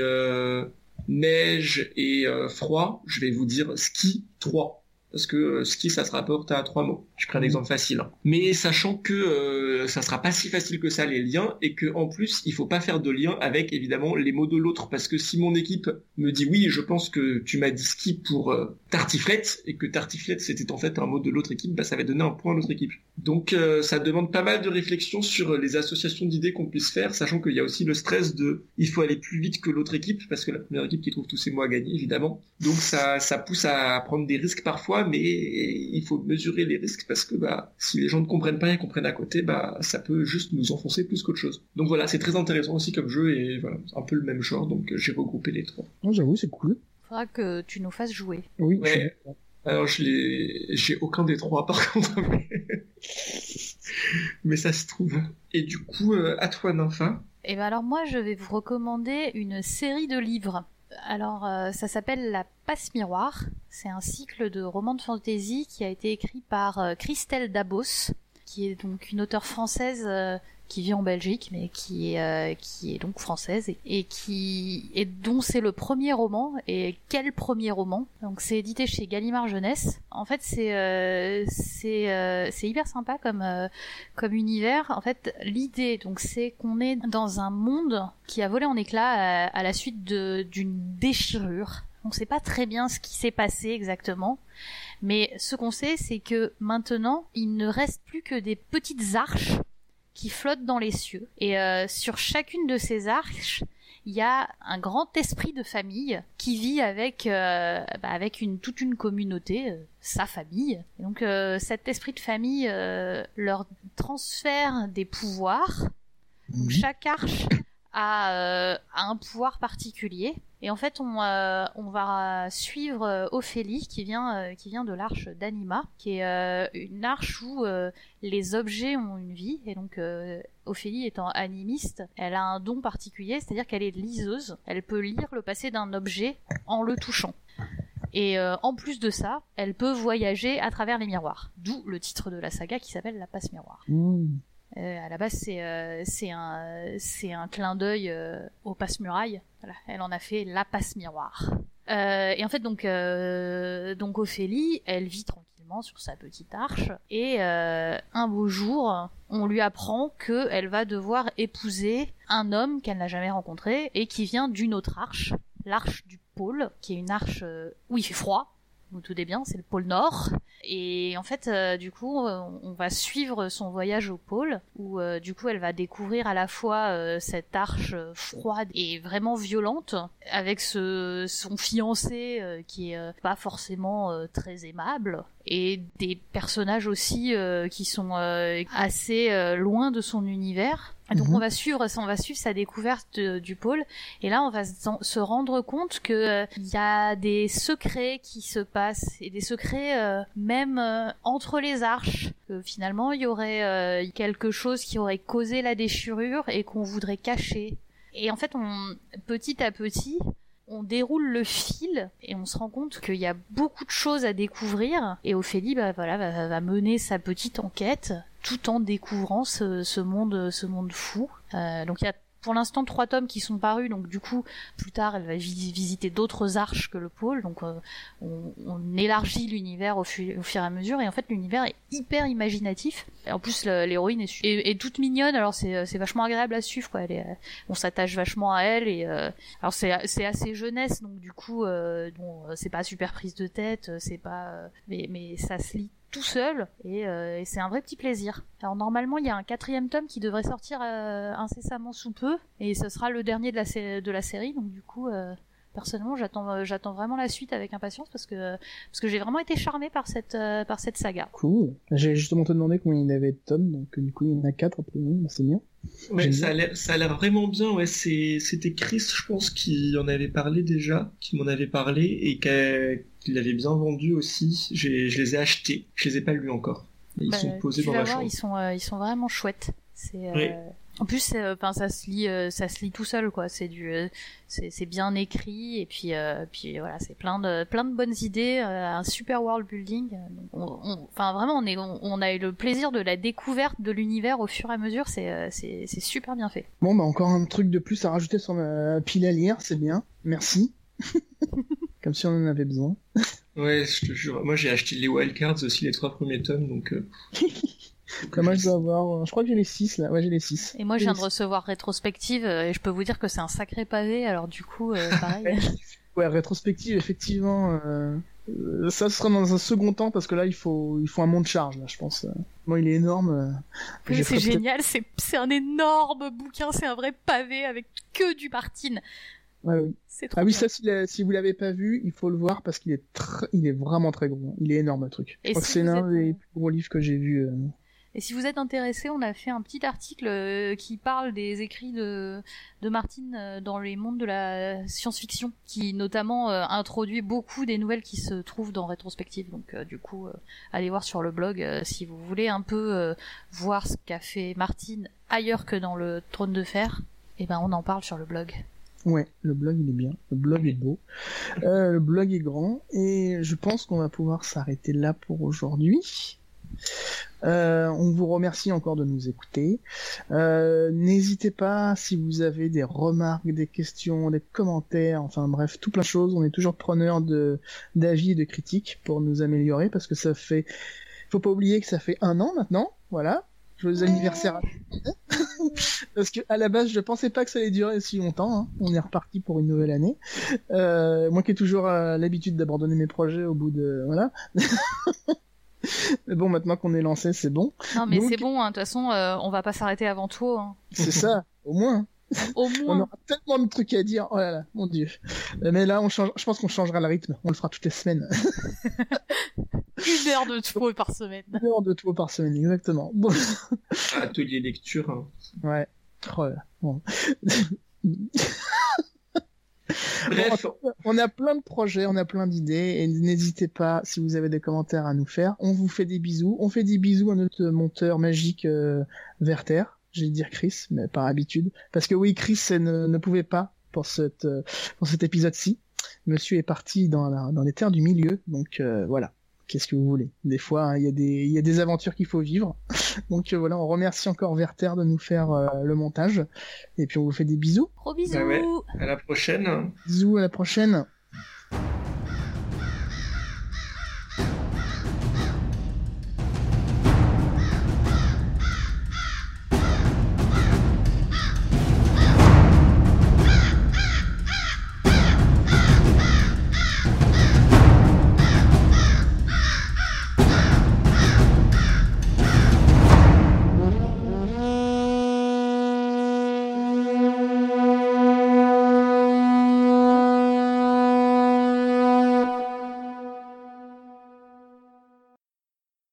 neige et froid, je vais vous dire ski 3, parce que ski ça se rapporte à 3 mots. Je prends un exemple facile, mais sachant que ça sera pas si facile que ça, les liens, et que en plus il faut pas faire de lien avec évidemment les mots de l'autre, parce que si mon équipe me dit oui, je pense que tu m'as dit ski pour tartiflette, et que tartiflette c'était en fait un mot de l'autre équipe, ça va donner un point à l'autre équipe. Donc ça demande pas mal de réflexion sur les associations d'idées qu'on puisse faire, sachant qu'il y a aussi le stress de il faut aller plus vite que l'autre équipe, parce que la première équipe qui trouve tous ses mots a gagné évidemment. Donc ça pousse à prendre des risques parfois, mais il faut mesurer les risques, parce que si les gens ne comprennent pas et comprennent à côté, ça peut juste nous enfoncer plus qu'autre chose. Donc voilà, c'est très intéressant aussi comme jeu, et voilà, un peu le même genre, donc j'ai regroupé les trois. Non, j'avoue, c'est cool. Faudra que tu nous fasses jouer. Oui. Ouais. Alors j'ai aucun des trois par contre, mais ça se trouve. Et du coup, à toi Nympha. Et alors moi, je vais vous recommander une série de livres. Alors, ça s'appelle La Passe Miroir. C'est un cycle de romans de fantasy qui a été écrit par Christelle Dabos, qui est donc une auteure française qui vit en Belgique, mais qui est donc française et dont c'est le premier roman. Et quel premier roman! Donc, c'est édité chez Gallimard Jeunesse. En fait, c'est hyper sympa comme univers. En fait, l'idée, donc, c'est qu'on est dans un monde qui a volé en éclats à la suite d'une déchirure. On ne sait pas très bien ce qui s'est passé exactement, mais ce qu'on sait, c'est que maintenant, il ne reste plus que des petites arches qui flottent dans les cieux. Et sur chacune de ces arches, il y a un grand esprit de famille qui vit avec toute une communauté, sa famille. Et donc cet esprit de famille leur transfère des pouvoirs. Donc, chaque arche a un pouvoir particulier. Et en fait, on va suivre Ophélie qui vient de l'arche d'Anima, qui est une arche où les objets ont une vie. Et donc Ophélie étant animiste, elle a un don particulier, c'est-à-dire qu'elle est liseuse. Elle peut lire le passé d'un objet en le touchant. Et en plus de ça, elle peut voyager à travers les miroirs. D'où le titre de la saga qui s'appelle La Passe Miroir. À la base, c'est un clin d'œil au passe-muraille. Voilà, elle en a fait la passe-miroir. Et en fait, donc Ophélie, elle vit tranquillement sur sa petite arche. Et un beau jour, on lui apprend qu'elle va devoir épouser un homme qu'elle n'a jamais rencontré et qui vient d'une autre arche, l'arche du pôle, qui est une arche où il fait froid. où tout est bien, c'est le pôle Nord. Et en fait, du coup, on va suivre son voyage au pôle, où du coup, elle va découvrir à la fois cette arche froide et vraiment violente, avec son fiancé qui est pas forcément très aimable, et des personnages aussi qui sont assez loin de son univers. Donc on va suivre sa découverte du pôle, et là on va se rendre compte que y a des secrets qui se passent, et des secrets même entre les arches. Finalement il y aurait quelque chose qui aurait causé la déchirure et qu'on voudrait cacher. Et en fait petit à petit on déroule le fil et on se rend compte qu'il y a beaucoup de choses à découvrir. Et Ophélie va mener sa petite enquête tout en découvrant ce monde fou. Donc il y a pour l'instant 3 tomes qui sont parus, donc du coup plus tard elle va visiter d'autres arches que le pôle, donc on élargit l'univers au fur et à mesure, et en fait l'univers est hyper imaginatif. Et en plus l'héroïne est toute mignonne, alors c'est vachement agréable à suivre, quoi. On s'attache vachement à elle, et alors c'est assez jeunesse, donc du coup c'est pas super prise de tête, c'est pas mais ça se lit tout seul, et c'est un vrai petit plaisir. Alors normalement il y a un 4e tome qui devrait sortir incessamment sous peu, et ce sera le dernier de la série, donc du coup personnellement j'attends vraiment la suite avec impatience, parce que j'ai vraiment été charmée par cette saga. Cool. J'ai justement te demandé combien il avait de tomes, donc du coup il y en a 4 après nous, c'est bien. Ouais, ça a l'air vraiment bien, ouais. C'était Chris, je pense, qui en avait parlé déjà, qui m'en avait parlé, et qu'il l'avait bien vendu aussi. Je les ai achetés, je les ai pas lus encore. Ils sont posés dans ma chambre. Ils sont vraiment chouettes. Oui. En plus, ça se lit tout seul, quoi. C'est bien écrit, et puis voilà, c'est plein de bonnes idées, un super world building. Enfin vraiment, on a eu le plaisir de la découverte de l'univers au fur et à mesure. C'est super bien fait. Bon, bah encore un truc de plus à rajouter sur ma pile à lire, c'est bien. Merci. Comme si on en avait besoin. Ouais, je te jure. Moi, j'ai acheté les Wild Cards aussi, les 3 premiers tomes, donc. Moi je dois avoir, je crois que j'ai les 6 là, ouais j'ai les 6. Et moi je viens de recevoir Rétrospective, et je peux vous dire que c'est un sacré pavé, alors du coup pareil. Ouais, Rétrospective effectivement, ça sera dans un second temps, parce que là il faut un mont de charge là je pense. Bon il est énorme. Oui, c'est génial, peut-être... c'est un énorme bouquin, c'est un vrai pavé avec que du Martine. Ouais, oui. C'est trop bien. Ça si vous l'avez pas vu, il faut le voir, parce qu'il est il est vraiment très gros, il est énorme le truc. Et je crois que c'est l'un des plus gros livres que j'ai vu. Et si vous êtes intéressé, on a fait un petit article qui parle des écrits de Martine dans les mondes de la science-fiction, qui notamment introduit beaucoup des nouvelles qui se trouvent dans Rétrospective. Donc du coup, allez voir sur le blog si vous voulez un peu voir ce qu'a fait Martine ailleurs que dans le Trône de Fer. Et ben on en parle sur le blog. Ouais, le blog il est bien, le blog est beau, le blog est grand, et je pense qu'on va pouvoir s'arrêter là pour aujourd'hui. On vous remercie encore de nous écouter. N'hésitez pas, si vous avez des remarques, des questions, des commentaires, enfin bref, tout plein de choses. On est toujours preneur d'avis et de critiques pour nous améliorer, parce que ça fait... Faut pas oublier que ça fait 1 an maintenant, voilà. Joyeux anniversaire à parce que à la base je pensais pas que ça allait durer si longtemps, hein. On est reparti pour une nouvelle année, moi qui ai toujours l'habitude d'abandonner mes projets au bout de... voilà. Bon, maintenant qu'on est lancé, c'est bon. Non, mais donc... c'est bon, hein. De toute façon, on va pas s'arrêter avant tout. Hein. C'est ça, au moins. Au moins. On aura tellement de trucs à dire, oh là là, mon Dieu. Mais là, je pense qu'on changera le rythme, on le fera toutes les semaines. 1 heure de tout par semaine. 1 heure de tout par semaine, exactement. Bon. Atelier lecture. Hein. Ouais. Oh là, bon. Bref, on a plein de projets, on a plein d'idées, et n'hésitez pas, si vous avez des commentaires à nous faire, on vous fait des bisous, on fait des bisous à notre monteur magique Werther, j'allais dire Chris, mais par habitude, parce que oui, Chris ne pouvait pas pour cet épisode-ci, monsieur est parti dans les terres du milieu, donc voilà, qu'est-ce que vous voulez, des fois il y a des aventures qu'il faut vivre, donc voilà, on remercie encore Werther de nous faire le montage, et puis on vous fait des bisous. Gros bisous. Ah ouais, à la prochaine. Bisous, à la prochaine.